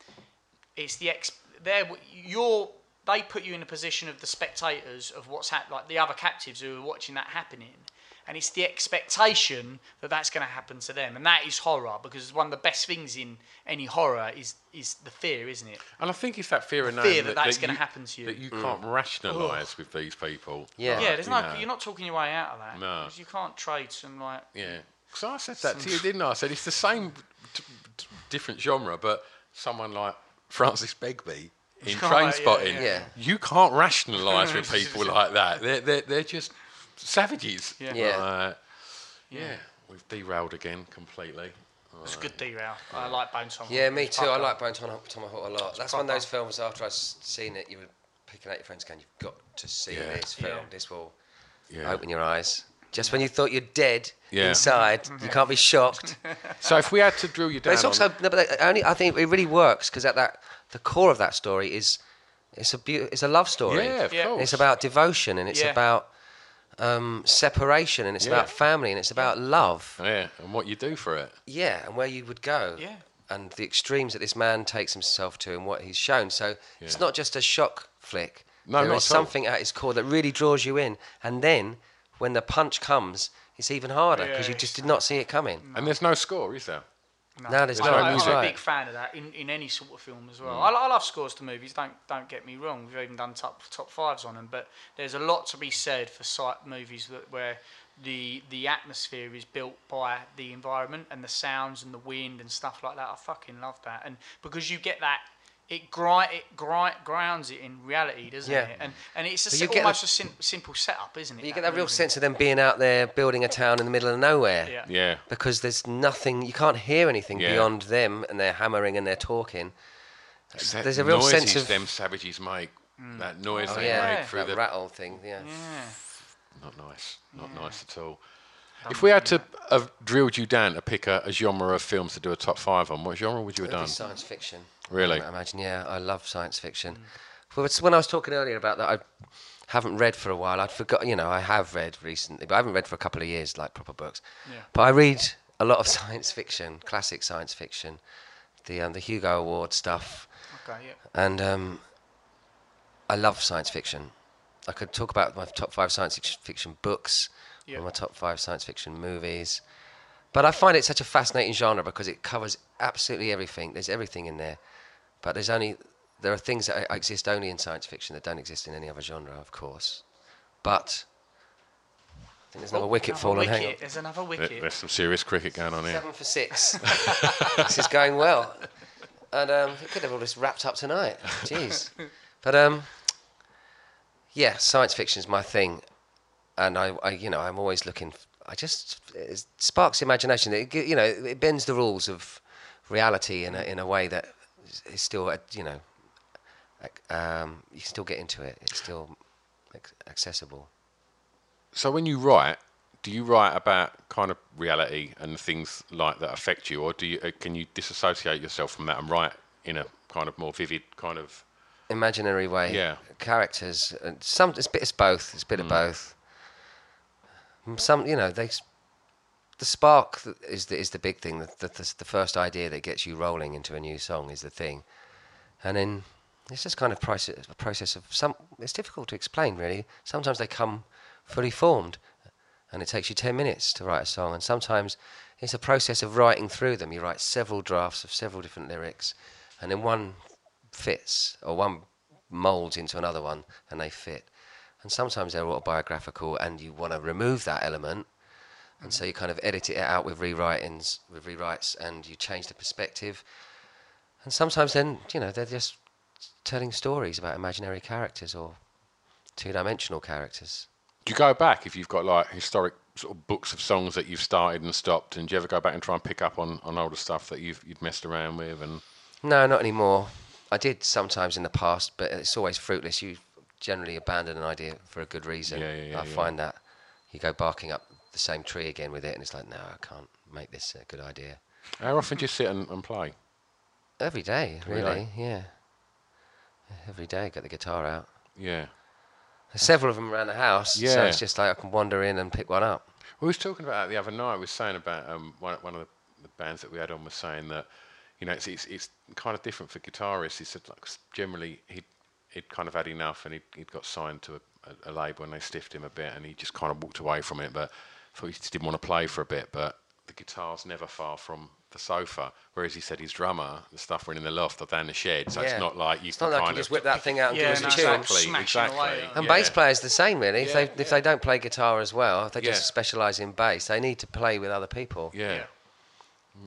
It's the ex. There, you're. They put you in a position of the spectators of what's happening, like the other captives who are watching that happening. And it's the expectation that that's going to happen to them. And that is horror, because one of the best things in any horror is is the fear, isn't it? And I think it's that fear and fear that, that that's that going to happen to you. That you mm. can't rationalise with these people. Yeah, like, yeah there's you no, you're not talking your way out of that. No. Because you can't trade some, like... Yeah. Because I said that to you, didn't I? I said it's the same, t t different genre, but someone like Francis Begbie in Trainspotting, yeah, yeah. yeah. you can't rationalise with people like that. They're, they're, they're just... savages. Yeah. Yeah. Uh, yeah. We've derailed again completely. All it's right. a good derail. I like Bone Tomahawk. Yeah, me too. I like Bone Tomahawk a lot. That's one of those films after I've seen it, you were picking out your friends going, you've got to see yeah. this film. Yeah. This will Yeah. Open your eyes. Just when you thought you're dead yeah. inside, you can't be shocked. So if we had to drill you down, but it's also no, but only I think it really works because at that the core of that story is it's a be- it's a love story. Yeah, of yeah. course. And it's about devotion and it's yeah. about um, separation and it's yeah. about family and it's about love. Yeah, and what you do for it. Yeah, and where you would go. Yeah, and the extremes that this man takes himself to and what he's shown. So yeah. it's not just a shock flick. No, there is something at its core that really draws you in, and then when the punch comes, it's even harder because yeah, you just did not see it coming. No. And there's no score, is there? No, no there's no music. I'm a big fan of that in, in any sort of film as well. Mm. I, I love scores to movies. Don't don't get me wrong. We've even done top top fives on them, but there's a lot to be said for sight movies that where the the atmosphere is built by the environment and the sounds and the wind and stuff like that. I fucking love that, and because you get that. It grind, it grind, grounds it in reality, doesn't yeah. it? And and it's a, almost the, a sim, simple setup, isn't it? You get that real sense of them being out there building a town in the middle of nowhere. Yeah. yeah. Because there's nothing, you can't hear anything yeah. beyond them and they're hammering and they're talking. That there's a real sense of them savages make mm. that noise oh, they yeah. make through that the rattle thing. Yeah. yeah. Not nice. Not yeah. nice at all. Don't if we had to have drilled you down to pick a, a genre of films to do a top five on, what genre would you have done? Science fiction. Really? I imagine, yeah. I love science fiction. Mm. Well, it's when I was talking earlier about that, I haven't read for a while. I'd forgotten, you know, I have read recently, but I haven't read for a couple of years, like proper books. Yeah. But I read a lot of science fiction, classic science fiction, the um, the Hugo Award stuff. Okay, yeah. And um, I love science fiction. I could talk about my top five science fiction books. Yep. My top five science fiction movies, but I find it such a fascinating genre because it covers absolutely everything. There's everything in there, but there's only there are things that exist only in science fiction that don't exist in any other genre, of course. But I think there's another oh, wicket another falling. Wicket. Hang on. There's another wicket. There's some serious cricket going on here. Seven for six. This is going well, and um, we could have all this wrapped up tonight. Jeez, but um, yeah, science fiction is my thing. And I, I, you know, I'm always looking. I just it sparks imagination. It, you know, it bends the rules of reality in a in a way that is still, you know, um, you can still get into it. It's still accessible. So when you write, do you write about kind of reality and things like that affect you, or do you can you disassociate yourself from that and write in a kind of more vivid kind of imaginary way? Yeah, characters and some. It's bit. It's both. It's a bit mm. of both. Some, you know, they, the spark is the, is the big thing. The, the, the first idea that gets you rolling into a new song is the thing, and then it's just kind of process, a process of some. It's difficult to explain, really. Sometimes they come fully formed, and it takes you ten minutes to write a song. And sometimes it's a process of writing through them. You write several drafts of several different lyrics, and then one fits or one molds into another one, and they fit. And sometimes they're autobiographical, and you want to remove that element, and so you kind of edit it out with rewritings, with rewrites, and you change the perspective. And sometimes, then you know, they're just telling stories about imaginary characters or two-dimensional characters. Do you go back if you've got like historic sort of books of songs that you've started and stopped, and do you ever go back and try and pick up on, on older stuff that you've you've messed around with? And no, not anymore. I did sometimes in the past, but it's always fruitless. You generally abandon an idea for a good reason. Yeah, yeah, yeah, I yeah. find that you go barking up the same tree again with it, and it's like, no, I can't make this a good idea. How often do you sit and, and play? Every day, really, really? yeah. Every day, get the guitar out. Yeah. There's several of them around the house, yeah. so it's just like I can wander in and pick one up. We was talking about that the other night. We were saying about um, one, one of the, the bands that we had on was saying that, you know, it's it's, it's kind of different for guitarists. He said, like, generally, he'd he'd kind of had enough, and he'd, he'd got signed to a, a, a label, and they stiffed him a bit, and he just kind of walked away from it. But thought he just didn't want to play for a bit. But the guitar's never far from the sofa. Whereas he said his drummer, the stuff went in the loft or down the shed, so yeah. it's not like you it's can not like kind you just whip that thing out and yeah, give us a tune. Exactly, exactly. Away, and yeah. bass players the same, really. If yeah, they if yeah. they don't play guitar as well, if they yeah. just specialise in bass, they need to play with other people. Yeah,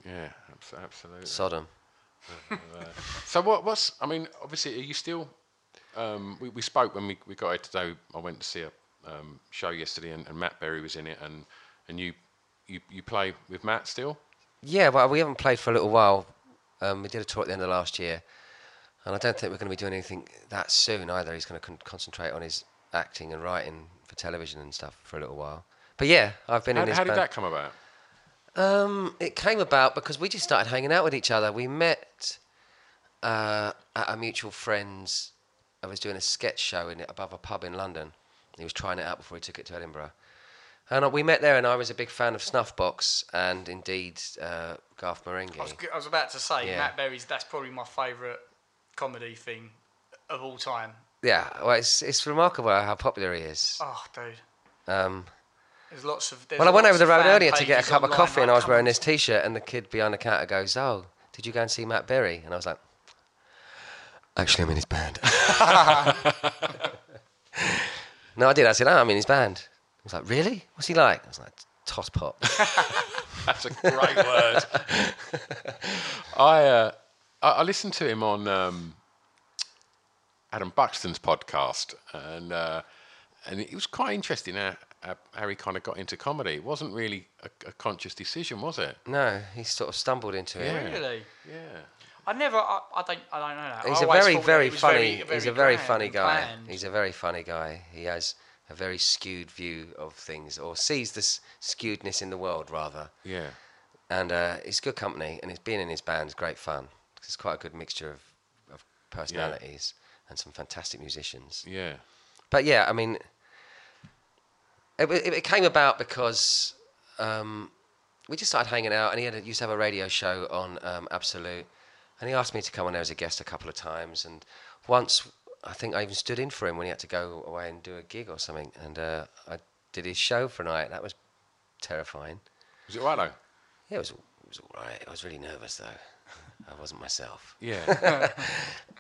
yeah, yeah abs- absolutely. Sodom. So what? What's? I mean, obviously, are you still? Um, we, we spoke when we, we got here today. I went to see a um, show yesterday, and, and Matt Berry was in it. And, and you, you you play with Matt still? Yeah, well, we haven't played for a little while. Um, we did a tour at the end of last year, and I don't think we're going to be doing anything that soon either. He's going to con- concentrate on his acting and writing for television and stuff for a little while. But yeah, I've been how, in this How did band. that come about? Um, it came about because we just started hanging out with each other. We met uh, at a mutual friend's. I was doing a sketch show in above a pub in London. He was trying it out before he took it to Edinburgh. And uh, we met there, and I was a big fan of Snuffbox and indeed uh, Garth Marenghi. I was, I was about to say, yeah. Matt Berry's, that's probably my favourite comedy thing of all time. Yeah, well, it's it's remarkable how popular he is. Oh, dude. Um, there's lots of. There's well, I went over the road earlier to get a cup of coffee, and I was wearing this T-shirt, and the kid behind the counter goes, "Oh, did you go and see Matt Berry?" And I was like, "Actually, I'm in his band." No, I did. I said, "Oh, I'm in his band." I was like, "Really? What's he like?" I was like, "Toss pop." That's a great word. I, uh, I I listened to him on um, Adam Buxton's podcast, and uh, and it was quite interesting how, how he kind of got into comedy. It wasn't really a, a conscious decision, was it? No, he sort of stumbled into yeah. it. Really? Yeah. I never. I, I don't. I don't know that. He's I a very, very funny. Very, very he's a very funny guy. Planned. He's a very funny guy. He has a very skewed view of things, or sees this skewedness in the world rather. Yeah. And uh, it's good company, and it's being in his band is great fun. It's quite a good mixture of, of personalities yeah. and some fantastic musicians. Yeah. But yeah, I mean, it it, it came about because um, we just started hanging out, and he had a, used to have a radio show on um, Absolute. And he asked me to come on there as a guest a couple of times. And once, I think I even stood in for him when he had to go away and do a gig or something. And uh, I did his show for a night. That was terrifying. Was it all right, though? Yeah, it was, it was all right. I was really nervous, though. I wasn't myself. Yeah.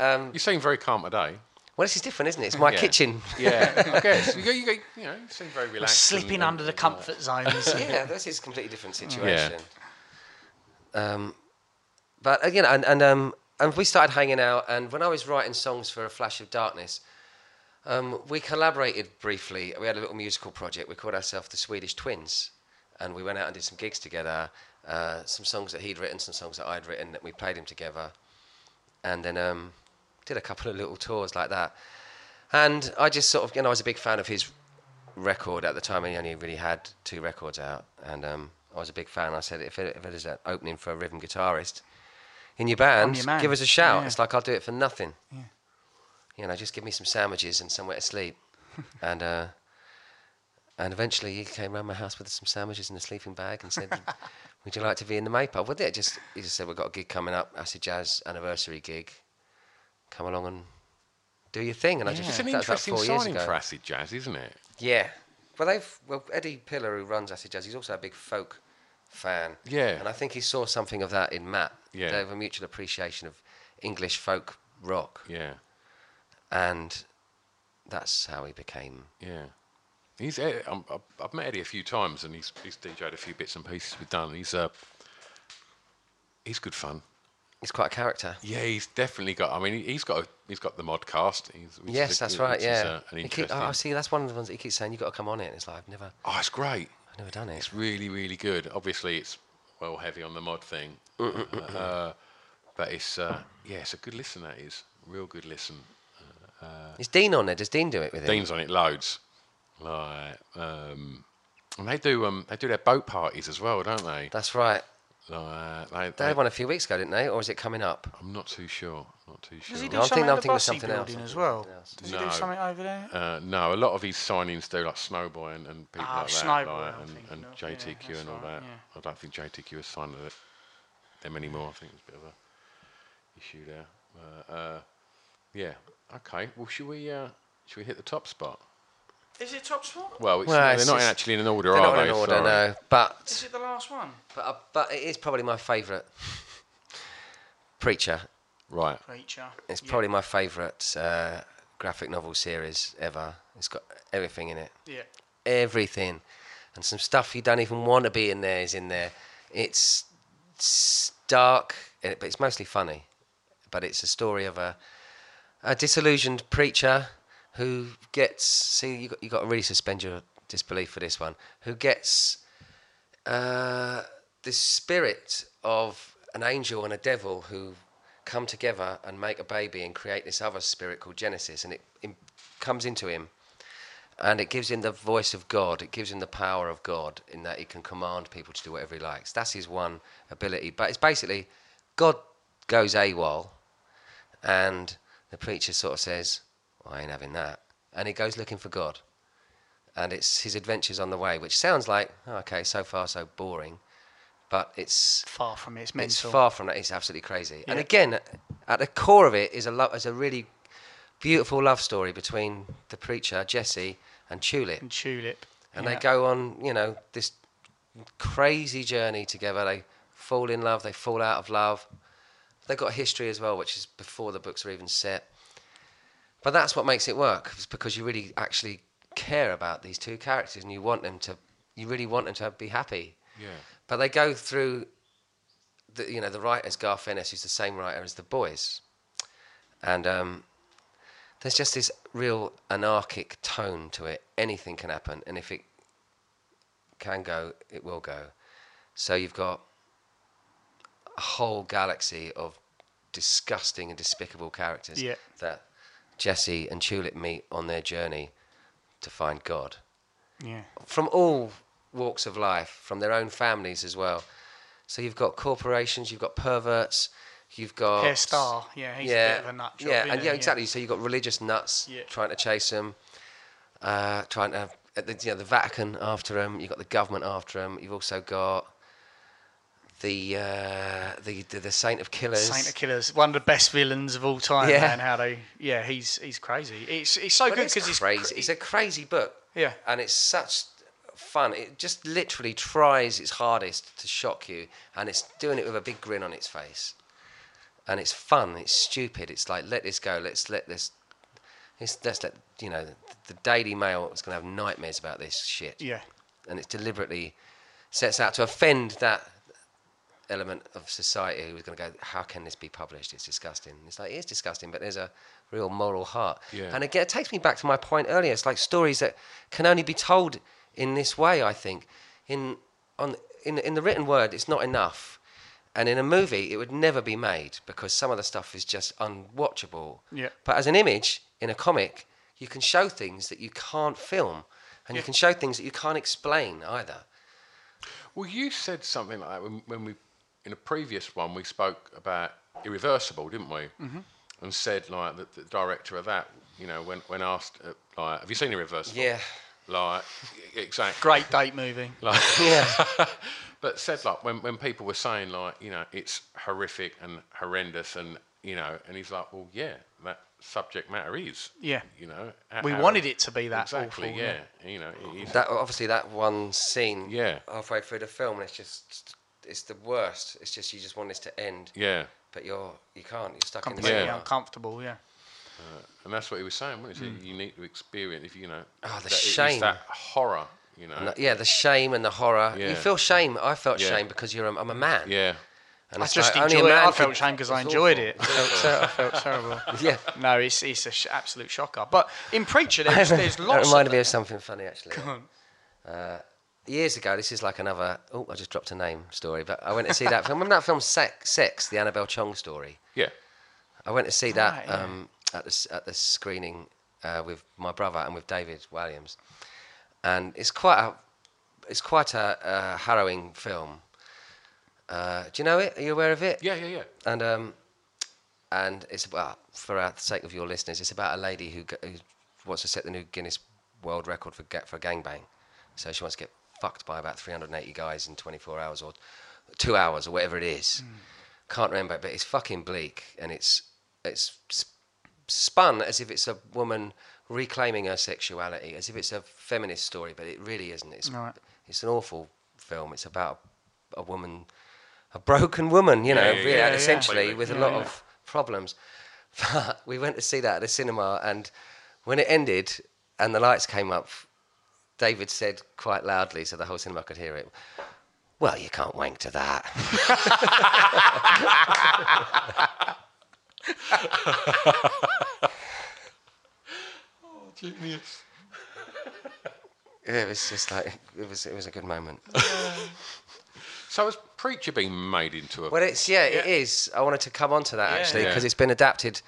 um, you seem very calm today. Well, this is different, isn't it? It's my yeah. kitchen. Yeah, I guess. You, go, you, go, you know, you seem very relaxed. We're sleeping and, under and, the comfort zones. Yeah, this is a completely different situation. Yeah. Um... But again, and and um, and we started hanging out. And when I was writing songs for A Flash of Darkness, um, we collaborated briefly. We had a little musical project. We called ourselves the Swedish Twins, and we went out and did some gigs together. Uh, some songs that he'd written, some songs that I'd written, that we played him together, and then um, did a couple of little tours like that. And I just sort of, you know, I was a big fan of his record at the time. He only really had two records out, and um, I was a big fan. I said, if it, if it is an opening for a rhythm guitarist in your band, your give us a shout. Yeah. It's like, I'll do it for nothing. Yeah. You know, just give me some sandwiches and somewhere to sleep. and uh, and eventually he came round my house with some sandwiches and a sleeping bag and said, "Would you like to be in the Maypole?" Well, just, he just said, "We've got a gig coming up, Acid Jazz anniversary gig. Come along and do your thing." And yeah. I just, it's an that interesting was about four signing years ago. For Acid Jazz, isn't it? Yeah. Well, they've well Eddie Pillar, who runs Acid Jazz, he's also a big folk fan. Yeah. And I think he saw something of that in Matt. Yeah. They have a mutual appreciation of English folk rock. Yeah. And that's how he became. Yeah. He's I'm, I've met Eddie a few times, and he's he's D J'd a few bits and pieces we've done. He's uh he's good fun. He's quite a character. Yeah, he's definitely got. I mean, he's got a, he's got the Modcast. He's, yes, that's right. Yeah. Is, uh, he keep, oh, see, that's one of the ones that he keeps saying, "You've got to come on it." And it's like, I've never. Oh, it's great. I've never done it. It's really, really good. Obviously, it's well heavy on the mod thing. Uh, but it's uh, yeah, it's a good listen. That is real good listen. Uh, is Dean on there? Does Dean do it with it? Dean's him? on it loads. Like, um, and they do um, they do their boat parties as well, don't they? That's right. Like, they, they, they had one a few weeks ago, didn't they? Or is it coming up? I'm not too sure. Not too sure. Does he do no, something? I'm thinking something else as well. Else. Does no. he do something over there? Uh, no, a lot of his signings do, like Snowboy and, and people oh, like that, Snowboy, like, and, and J T Q yeah, and all right, that. Yeah. I don't think J T Q has signed it. them anymore. I think it's a bit of a issue there. Uh, uh, yeah. Okay. Well, should we uh, should we hit the top spot? Is it top spot? Well, it's, well no, it's they're not actually in an order, they're are not they? Not in order, Sorry. no. But is it the last one? But uh, but it is probably my favourite. Preacher. Right. Preacher. It's yeah. probably my favourite uh, graphic novel series ever. It's got everything in it. Yeah. Everything, and some stuff you don't even want to be in there is in there. It's It's dark, but it's mostly funny. But it's a story of a, a disillusioned preacher who gets. See, you got you got to really suspend your disbelief for this one. Who gets uh, this spirit of an angel and a devil who come together and make a baby and create this other spirit called Genesis, and it, it comes into him, And it gives him the voice of God. It gives him the power of God in that he can command people to do whatever he likes. That's his one ability. But it's basically God goes AWOL and the preacher sort of says, well, I ain't having that. And he goes looking for God. And it's his adventures on the way, which sounds like, oh, okay, so far so boring. But it's... Far from it. It's mental. It's far from it. It's absolutely crazy. Yeah. And again, at the core of it is a lo- is a really... beautiful love story between the preacher, Jesse, and Tulip. And Tulip. And yeah. they go on, you know, this crazy journey together. They fall in love, they fall out of love. They've got history as well, which is before the books are even set. But that's what makes it work, it's because you really actually care about these two characters and you want them to, you really want them to be happy. Yeah. But they go through, the, you know, the writer's Garth Ennis, who's the same writer as The Boys. And, um, there's just this real anarchic tone to it. Anything can happen, and if it can go, it will go. So you've got a whole galaxy of disgusting and despicable characters yeah. that Jesse and Tulip meet on their journey to find God. Yeah. From all walks of life, from their own families as well. So you've got corporations, you've got perverts, you've got... Hair Star, yeah, he's yeah, a bit of a nut job, yeah, and yeah, exactly. Yeah. So you've got religious nuts yeah. trying to chase him, uh, trying to... The, you know, the Vatican after him, you've got the government after him, you've also got the uh, the, the the Saint of Killers. Saint of Killers, one of the best villains of all time, yeah. man, how they... Yeah, he's he's crazy. It's it's so but good because it's crazy. Cra- it's a crazy book. Yeah. And it's such... fun. It just literally tries its hardest to shock you, and it's doing it with a big grin on its face. And it's fun. It's stupid. It's like, let this go. Let's let this. Let's, let's let you know. The Daily Mail is going to have nightmares about this shit. Yeah. And it deliberately sets out to offend that element of society who is going to go, how can this be published? It's disgusting. It's like, it is disgusting, but there's a real moral heart. Yeah. And again, it takes me back to my point earlier. It's like stories that can only be told in this way, I think. In on in in the written word, it's not enough. And in a movie, it would never be made because some of the stuff is just unwatchable. Yeah. But as an image in a comic, you can show things that you can't film, and yeah. you can show things that you can't explain either. Well, you said something like that when, when we, in a previous one, we spoke about Irreversible, didn't we? Mm-hmm. And said like that the director of that, you know, when when asked, uh, like, have you seen Irreversible? Yeah. Like, exactly. Great date movie. Like, yeah. But said like when when people were saying like, you know, it's horrific and horrendous and, you know, and he's like, well, yeah, that subject matter is. Yeah. You know. We how, wanted it to be that exactly, awful. Yeah. yeah. You know, it is. That obviously that one scene yeah. halfway through the film, it's just it's the worst. It's just you just want this to end. Yeah. But you're you can't, you're stuck in the cinema. Yeah. Uncomfortable, yeah. Uh, and that's what he was saying, wasn't it? Mm. You need to experience, if you know, oh, the that shame, that horror, you know. The, yeah, the shame and the horror. Yeah. You feel shame. I felt yeah. shame because you're. A, I'm a man. Yeah. And I just like, enjoyed it. I felt shame because I enjoyed awful. it. I felt, I felt terrible. Yeah. No, it's it's an sh- absolute shocker. But in Preacher, there's, there's lots. That reminded of me of something funny actually. Come on. Uh, years ago, this is like another. Oh, I just dropped a name story. But I went to see that film. Remember that film, Sex, Sex, the Annabelle Chong story. Yeah. I went to see that. Right, yeah. um, At the, at the screening uh, with my brother and with David Williams, and it's quite a it's quite a, a harrowing film. Uh, do you know it? Are you aware of it? Yeah, yeah, yeah. And um, and it's about, for the sake of your listeners, it's about a lady who, go, who wants to set the new Guinness World Record for ga- for a gangbang. So she wants to get fucked by about three hundred eighty guys in twenty-four hours or two hours or whatever it is. Mm. Can't remember, but it's fucking bleak and it's it's. Spun as if it's a woman reclaiming her sexuality, as if it's a feminist story, but it really isn't. It's right. It's an awful film. It's about a woman, a broken woman, you know, yeah, yeah, really, yeah, essentially yeah. with yeah, a lot yeah. of problems. But we went to see that at the cinema, and when it ended and the lights came up, David said quite loudly, so the whole cinema could hear it, well, you can't wank to that. Oh, genius. It was just like it was it was a good moment. So has Preacher been made into a well it's yeah, yeah. it is. I wanted to come on to that yeah. actually because yeah. it's been adapted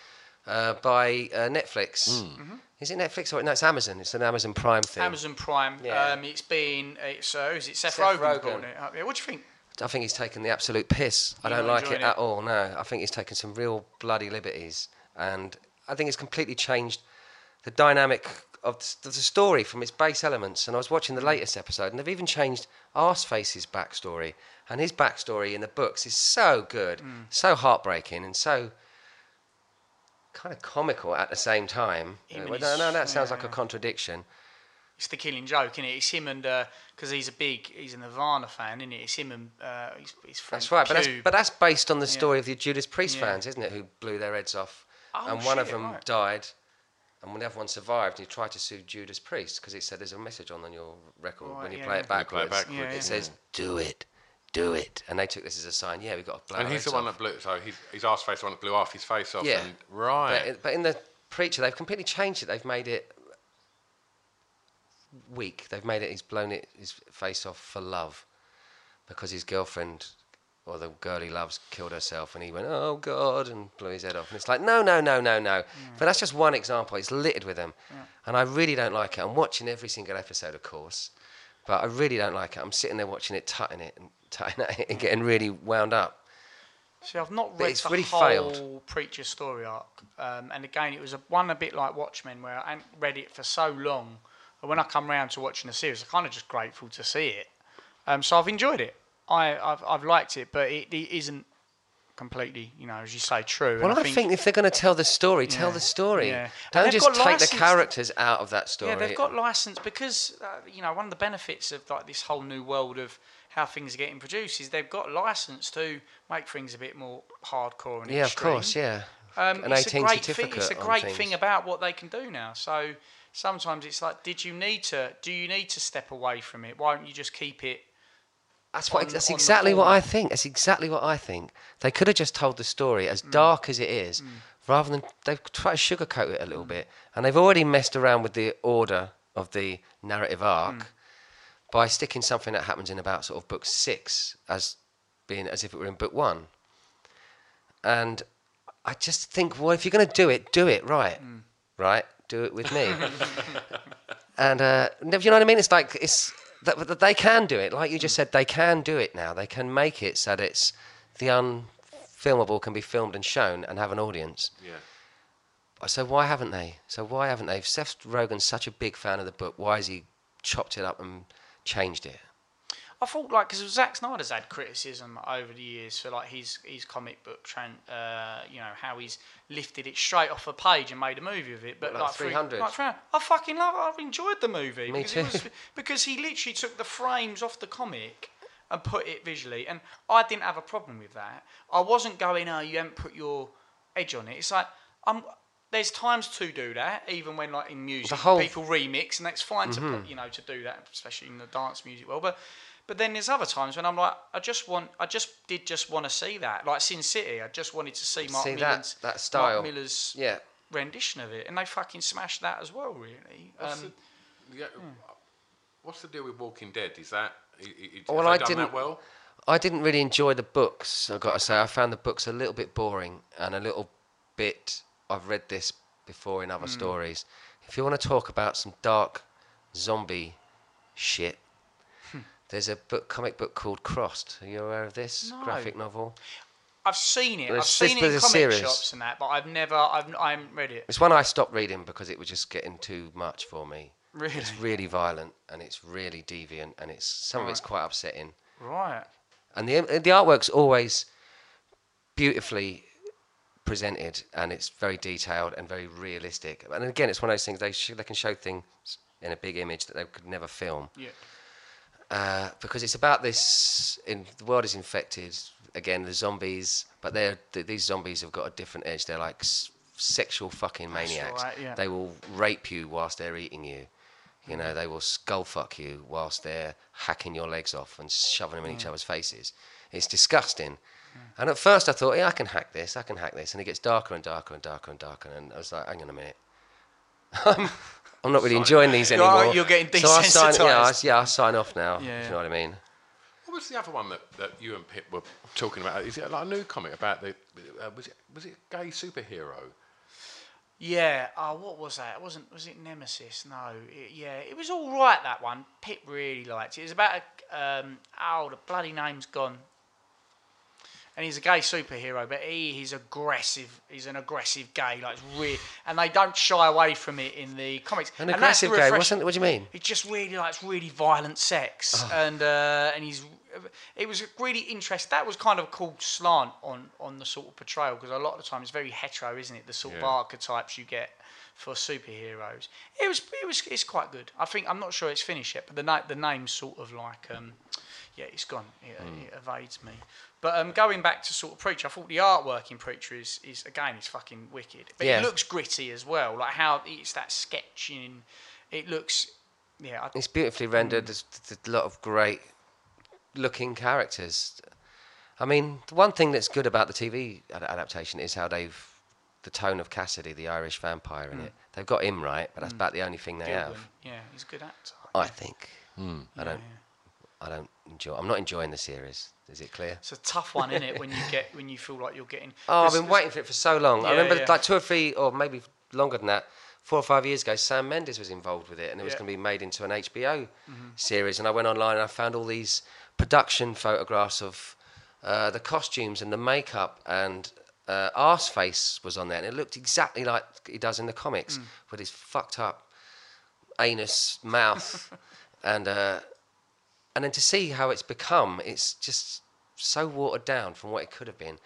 uh, by uh, Netflix. Mm. Mm-hmm. Is it Netflix or no? It's Amazon. It's an Amazon Prime thing. Amazon Prime. Yeah. Um, it's been. It's, uh, is it Seth, Seth Rogen brought it up? Yeah, what do you think? I think he's taken the absolute piss. I don't like it, it at all. No, I think he's taken some real bloody liberties, and I think it's completely changed the dynamic of the story from its base elements. And I was watching the latest episode, and they've even changed Arseface's backstory, and his backstory in the books is so good, mm. so heartbreaking, and so kind of comical at the same time. Him no, no, no, that sounds yeah. like a contradiction. It's the Killing Joke, isn't it? It's him and because uh, he's a big, he's a Nirvana fan, isn't it? It's him and uh, his, his friend. That's right, Pugh. but that's but that's based on the story yeah. of the Judas Priest yeah. fans, isn't it? Who blew their heads off, oh, and one shit, of them right. died, and when the other one survived, he tried to sue Judas Priest because it said there's a message on, on your record right, when you, yeah, play, yeah. It backwards, you play it backwards. Yeah, yeah. It says do it. Do it, and they took this as a sign. Yeah, we've got to blow. And he's the one off. that blew. So he's he's ass face the one that blew off his face off. Yeah, and, right. But, but in the Preacher, they've completely changed it. They've made it weak. They've made it. He's blown it his face off for love, because his girlfriend or the girl he loves killed herself, and he went, "Oh God," and blew his head off. And it's like, no, no, no, no, no. Mm. But that's just one example. It's littered with them, yeah. and I really don't like it. I'm watching every single episode, of course, but I really don't like it. I'm sitting there watching it, tutting it, and. and getting really wound up. See, I've not read the really whole failed. Preacher story arc, um, and again, it was a, one a bit like Watchmen, where I hadn't read it for so long, and when I come round to watching the series, I'm kind of just grateful to see it. Um, so I've enjoyed it. I, I've, I've liked it, but it, it isn't completely, you know, as you say, true. Well, and I, I think, think if they're going to tell the story, yeah, tell the story. Yeah. Don't just take license. the characters out of that story. Yeah, they've got license because uh, you know, one of the benefits of like this whole new world of how things are getting produced is they've got license to make things a bit more hardcore and yeah, extreme. of course, yeah. Um, An it's, 18 a great certificate thi- it's a great things. thing about what they can do now. So sometimes it's like, did you need to? Do you need to step away from it? Why don't you just keep it? That's what. On, that's on exactly what I think. That's exactly what I think. They could have just told the story as mm. dark as it is, mm. rather than they've tried to sugarcoat it a little mm. bit, and they've already messed around with the order of the narrative arc. Mm. By sticking something that happens in about sort of book six as being as if it were in book one. And I just think, well, if you're going to do it, do it right. Mm. Right? Do it with me. and, uh, you know what I mean? It's like, it's that, that they can do it. Like you just said, they can do it now. They can make it so that it's the unfilmable can be filmed and shown and have an audience. Yeah. So why haven't they? So why haven't they? If Seth Rogen's such a big fan of the book, why has he chopped it up and changed it? I thought, like, because Zack Snyder's had criticism over the years for like his his comic book, trend, uh, you know, how he's lifted it straight off a page and made a movie of it. But what, like, like three hundred, like, I fucking love. I've enjoyed the movie. Me because too. It was, because he literally took the frames off the comic and put it visually, and I didn't have a problem with that. I wasn't going, oh, you haven't put your edge on it. It's like I'm. There's times to do that, even when, like, in music, people remix, and that's fine mm-hmm. to, you know, to do that, especially in the dance music world. But, but then there's other times when I'm like, I just want, I just did just want to see that, like Sin City. I just wanted to see Mark see Miller's, that, that style. Mark Miller's yeah. rendition of it, and they fucking smashed that as well, really. What's, um, the, yeah, hmm. what's the deal with Walking Dead? Is that it, it, well, have I done that well? I didn't really enjoy the books. I've got to say, I found the books a little bit boring and a little bit. I've read this before in other mm. stories. If you want to talk about some dark zombie shit, hmm. there's a book, comic book called Crossed. Are you aware of this no. graphic novel? I've seen it. Well, I've seen it in comic series. shops and that, but I've never, I've, I haven't read it. It's one I stopped reading because it was just getting too much for me. Really? It's really violent and it's really deviant and it's some right. of it's quite upsetting. Right. And the the artwork's always beautifully presented, and it's very detailed and very realistic. And again, it's one of those things they sh- they can show things in a big image that they could never film. Yeah. Uh, because it's about this. In the world is infected again. The zombies, but they're th- these zombies have got a different edge. They're like s- sexual fucking maniacs. Right, yeah. They will rape you whilst they're eating you. You know, they will skull fuck you whilst they're hacking your legs off and shoving them in mm. each other's faces. It's disgusting. And at first I thought, yeah, I can hack this, I can hack this. And it gets darker and darker and darker and darker. And I was like, hang on a minute. I'm, I'm not really enjoying these anymore. You're getting desensitised. So I sign, yeah, I, yeah, I sign off now. Yeah. Do you know what I mean? What was the other one that, that you and Pip were talking about? Is it like a new comic about the... Uh, was, it, was it gay superhero? Yeah. Oh, what was that? It wasn't. Was it Nemesis? No. It, yeah. It was all right, that one. Pip really liked it. It was about a, um. Oh, the bloody name's gone. And he's a gay superhero, but he he's aggressive. He's an aggressive gay, like really. And they don't shy away from it in the comics. An and aggressive gay, wasn't? What do you mean? He just really likes really violent sex, oh. and uh, and he's. It was really interesting. That was kind of a cool slant on on the sort of portrayal, because a lot of the time it's very hetero, isn't it? The sort yeah. of archetypes you get for superheroes. It was it was it's quite good. I think I'm not sure it's finished yet, but the na the name's sort of like um, yeah, it's gone. It, mm. it evades me. But um, going back to sort of Preacher, I thought the artwork in Preacher is, is again, it's fucking wicked. But yeah. it looks gritty as well, like how it's that sketching. It looks, yeah. It's beautifully rendered. There's a lot of great looking characters. I mean, the one thing that's good about the T V adaptation is how they've, the tone of Cassidy, the Irish vampire in mm. it. They've got him right, but that's mm. about the only thing they Gilden. have. Yeah, he's a good actor. I think. Mm. I don't. Yeah, yeah. I don't enjoy. I'm not enjoying the series. Is it clear? It's a tough one, isn't it? When you get, when you feel like you're getting. Oh, I've been waiting for it for so long. Yeah, I remember yeah. like two or three, or maybe longer than that, four or five years ago, Sam Mendes was involved with it, and it yeah. was going to be made into an H B O mm-hmm. series. And I went online and I found all these production photographs of uh, the costumes and the makeup, and uh, Arseface was on there, and it looked exactly like he does in the comics, mm. with his fucked up anus, mouth, and. Uh, And then to see how it's become, it's just so watered down from what it could have been,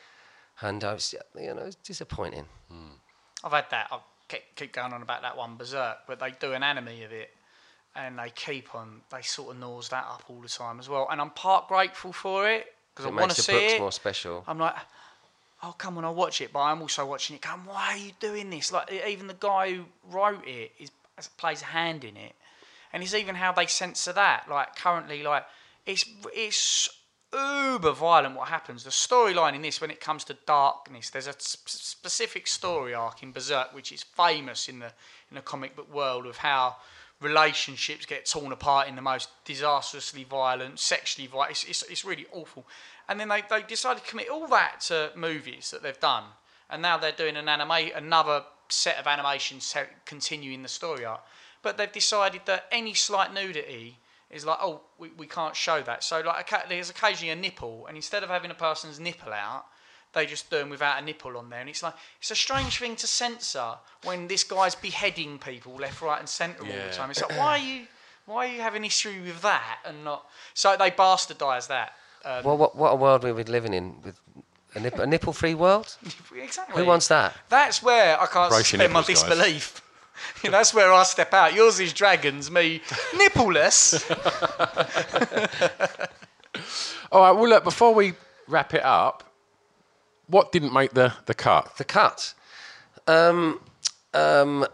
and I was, you know, it's disappointing. Mm. I've had that. I keep, keep going on about that one, Berserk, but they do an anime of it, and they keep on. They sort of gnaws that up all the time as well. And I'm part grateful for it, because I want to see it. It makes the books more special. I'm like, oh, come on, I'll watch it, but I'm also watching it. Come, why are you doing this? Like, even the guy who wrote it is plays a hand in it. And it's even how they censor that. Like currently, like it's it's uber violent what happens. The storyline in this, when it comes to darkness, there's a specific story arc in Berserk which is famous in the in the comic book world, of how relationships get torn apart in the most disastrously violent, sexually violent. It's it's, it's really awful. And then they they decided to commit all that to movies that they've done, and now they're doing an anime, another set of animations continuing the story arc. But they've decided that any slight nudity is like, oh, we, we can't show that. So like, there's occasionally a nipple, and instead of having a person's nipple out, they just do them without a nipple on there. And it's like, it's a strange thing to censor when this guy's beheading people left, right, and centre yeah. all the time. It's like, why are you, why are you having issue with that and not? So they bastardise that. Um, well, what what a world we've been living in with. A, nip a nipple-free world? Exactly. Who wants that? That's where I can't suspend my disbelief. You know, that's where I step out. Yours is dragons, me nippleless. All right, well, look, before we wrap it up, what didn't make the, the cut? The cut. Um, um, one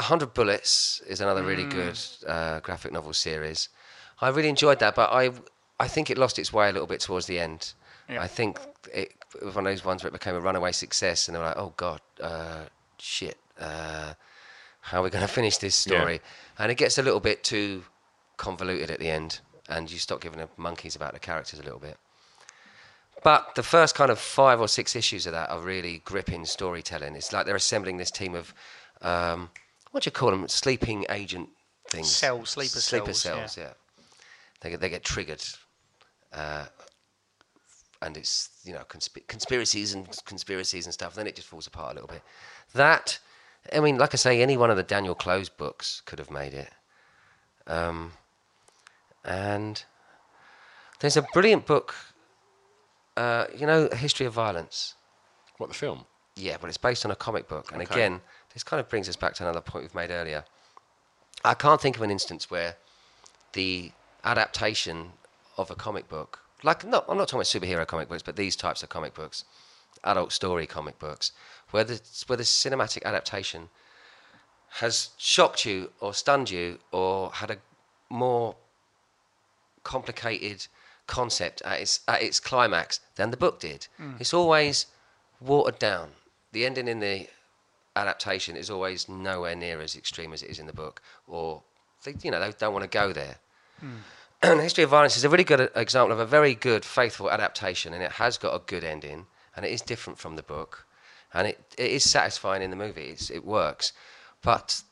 hundred Bullets is another really mm. good uh, graphic novel series. I really enjoyed that, but I, I think it lost its way a little bit towards the end. Yeah. I think it, it was one of those ones where it became a runaway success, and they were like, oh, God, uh, shit, uh, how are we going to finish this story? Yeah. And it gets a little bit too convoluted at the end, and you stop giving a monkeys about the characters a little bit. But the first kind of five or six issues of that are really gripping storytelling. It's like they're assembling this team of, um, what do you call them, sleeping agent things? Cells, sleeper sleeper cells. Sleeper cells, yeah. yeah. They, they get triggered. Uh, and it's, you know, consp conspiracies and conspiracies and stuff. Then it just falls apart a little bit. That, I mean, like I say, any one of the Daniel Clowes books could have made it. Um, and there's a brilliant book, uh, you know, History of Violence. What, the film? Yeah, but it's based on a comic book. And okay. again, this kind of brings us back to another point we've made earlier. I can't think of an instance where the adaptation of a comic book, like, not, I'm not talking about superhero comic books, but these types of comic books, adult story comic books, where the, where the cinematic adaptation has shocked you or stunned you or had a more complicated concept at its, at its climax than the book did. Mm. It's always watered down. The ending in the adaptation is always nowhere near as extreme as it is in the book, or they, you know, they don't want to go there. Mm. And History of Violence is a really good example of a very good, faithful adaptation, and it has got a good ending, and it is different from the book. and it, it is satisfying in the movie. It's, it works, but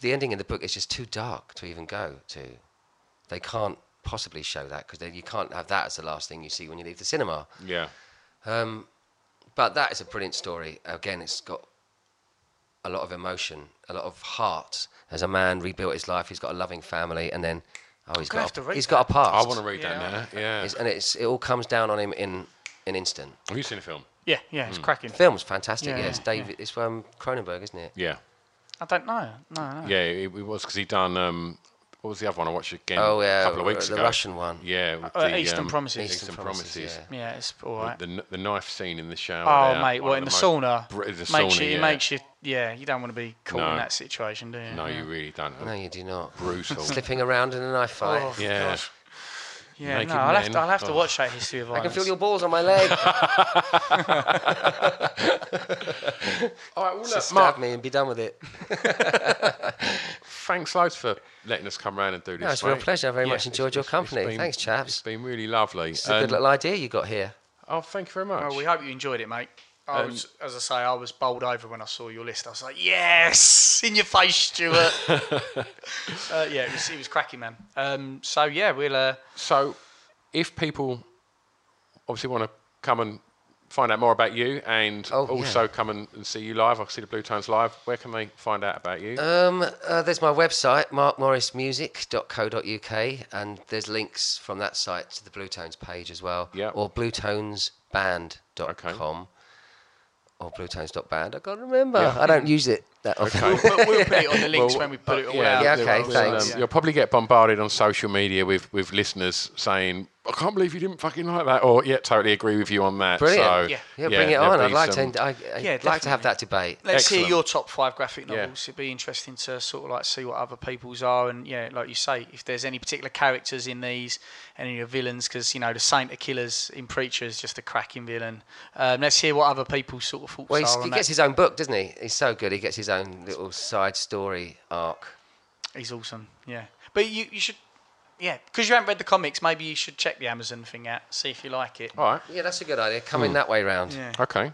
the ending in the book is just too dark to even go to. They can't possibly show that because you can't have that as the last thing you see when you leave the cinema. Yeah. Um, but that is a brilliant story. Again, it's got a lot of emotion, a lot of heart. As a man rebuilt his life, he's got a loving family, and then oh, he's got a, he's got a past. I want to read yeah. that now. Yeah. It's, and it's it all comes down on him in an instant. Have you seen the film? Yeah, yeah, it's mm. cracking. The film's fantastic. Yeah, yeah, yeah it's David. Yeah. It's um, Cronenberg, isn't it? Yeah. I don't know. No, no. Yeah, it, it was because he done. Um, what was the other one I watched again? Oh, yeah, a couple of weeks the ago. The Russian one. Yeah. With uh, the, Eastern um, Promises. Eastern, Eastern Promises. Promises. Yeah. yeah, it's all right. The, the, the knife scene in the shower. Oh, there, mate, well, in the, the sauna. Br- the makes sauna, you, yeah. It makes you, yeah, you don't want to be caught no. in that situation, do you? No, yeah. you really don't. No, you do not. Brutal. Slipping around in a knife fight. Oh, yeah. Gosh. Yeah, Naked no, I'll have, to, I'll have to watch that History of Violence. I can feel your balls on my leg. All right, well, so look, stab Mark. me and be done with it. Thanks loads for letting us come round and do this. No, it's a real pleasure. I very yeah, much enjoyed it's, your it's, company. It's been, Thanks, chaps. It's been really lovely. It's um, a good little idea you got here. Oh, thank you very much. Well, we hope you enjoyed it, mate. I was, um, as I say, I was bowled over when I saw your list. I was like, yes, in your face, Stuart. uh, yeah, it was, it was cracking, man. Um, so, yeah, we'll... Uh, so, if people obviously want to come and find out more about you and oh, also yeah. come and, and see you live, I see the Bluetones live, where can they find out about you? Um, uh, there's my website, mark morris music dot co dot u k, and there's links from that site to the Bluetones page as well, yep. or bluetones band dot com. Okay. Or bluetones dot band. I can't remember. Yeah. I don't use it that often. Okay. we'll, put, we'll put it on the links well, when we put it all yeah, out. Yeah, okay, we'll, thanks. Um, yeah. You'll probably get bombarded on social media with, with listeners saying, I can't believe you didn't fucking like that, or, yeah, totally agree with you on that. Brilliant. So, yeah. yeah, bring yeah, it on. I'd like, to, I, I'd yeah, like to have that debate. Let's Excellent. hear your top five graphic novels. Yeah. It'd be interesting to sort of like see what other people's are. And, yeah, like you say, if there's any particular characters in these, any of your villains, because, you know, the Saint of Killers in Preacher is just a cracking villain. Um, let's hear what other people's sort of thoughts well, are. Well, he gets that. his own book, doesn't he? He's so good. He gets his own little side story arc. He's awesome, yeah. But you, you should, yeah, because you haven't read the comics, maybe you should check the Amazon thing out, see if you like it. All right. Yeah, that's a good idea. Come mm. in that way round. Yeah. Okay.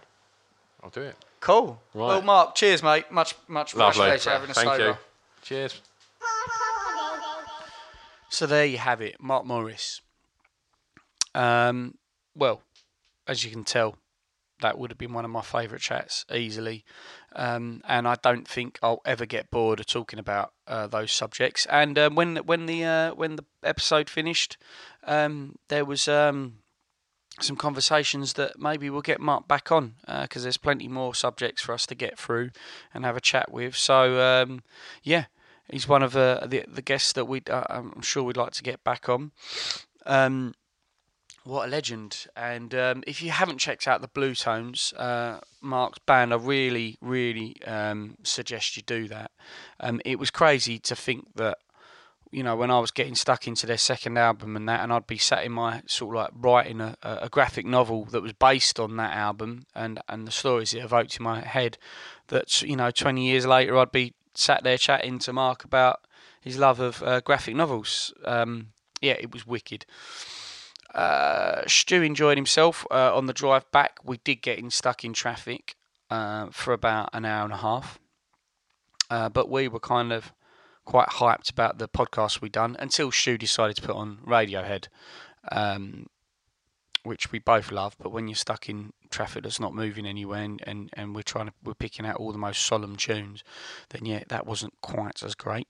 I'll do it. Cool. Right. Well, Mark, cheers, mate. Much, much pleasure for having us over. Thank you. Cheers. So there you have it, Mark Morris. Um, well, as you can tell, that would have been one of my favourite chats easily. Um, and I don't think I'll ever get bored of talking about uh, those subjects. And uh, when when the uh, when the episode finished, um, there was um, some conversations that maybe we'll get Mark back on, because uh, there's plenty more subjects for us to get through and have a chat with. So, um, yeah, he's one of uh, the, the guests that we uh, I'm sure we'd like to get back on. Um, What a legend. And um, if you haven't checked out the Bluetones, uh, Mark's band, I really, really um, suggest you do that. Um, it was crazy to think that, you know, when I was getting stuck into their second album and that, and I'd be sat in my sort of like writing a, a graphic novel that was based on that album and, and the stories it evoked in my head, that, you know, twenty years later, I'd be sat there chatting to Mark about his love of uh, graphic novels. Um, yeah, it was wicked. Uh, Stu enjoyed himself uh, on the drive back. We did get in stuck in traffic uh, for about an hour and a half, uh, but we were kind of quite hyped about the podcast we'd done until Stu decided to put on Radiohead, um, which we both love. But when you're stuck in traffic that's not moving anywhere, and, and, and we're trying to we're picking out all the most solemn tunes, then yeah, that wasn't quite as great.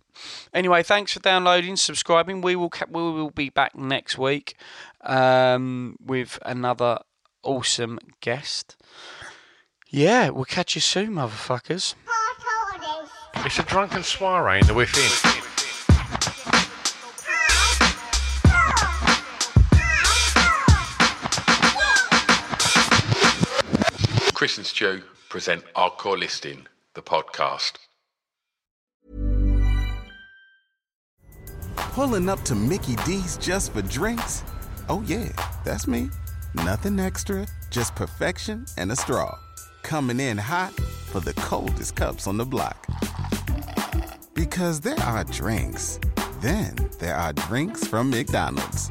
Anyway, thanks for downloading, subscribing. We will we will be back next week um, with another awesome guest. Yeah, we'll catch you soon, motherfuckers. It's a drunken soiree in the within. Chris and Stu present Hardcore Listening, the podcast. Pulling up to Mickey D's just for drinks? Oh yeah, that's me. Nothing extra, just perfection and a straw. Coming in hot for the coldest cups on the block. Because there are drinks. Then there are drinks from McDonald's.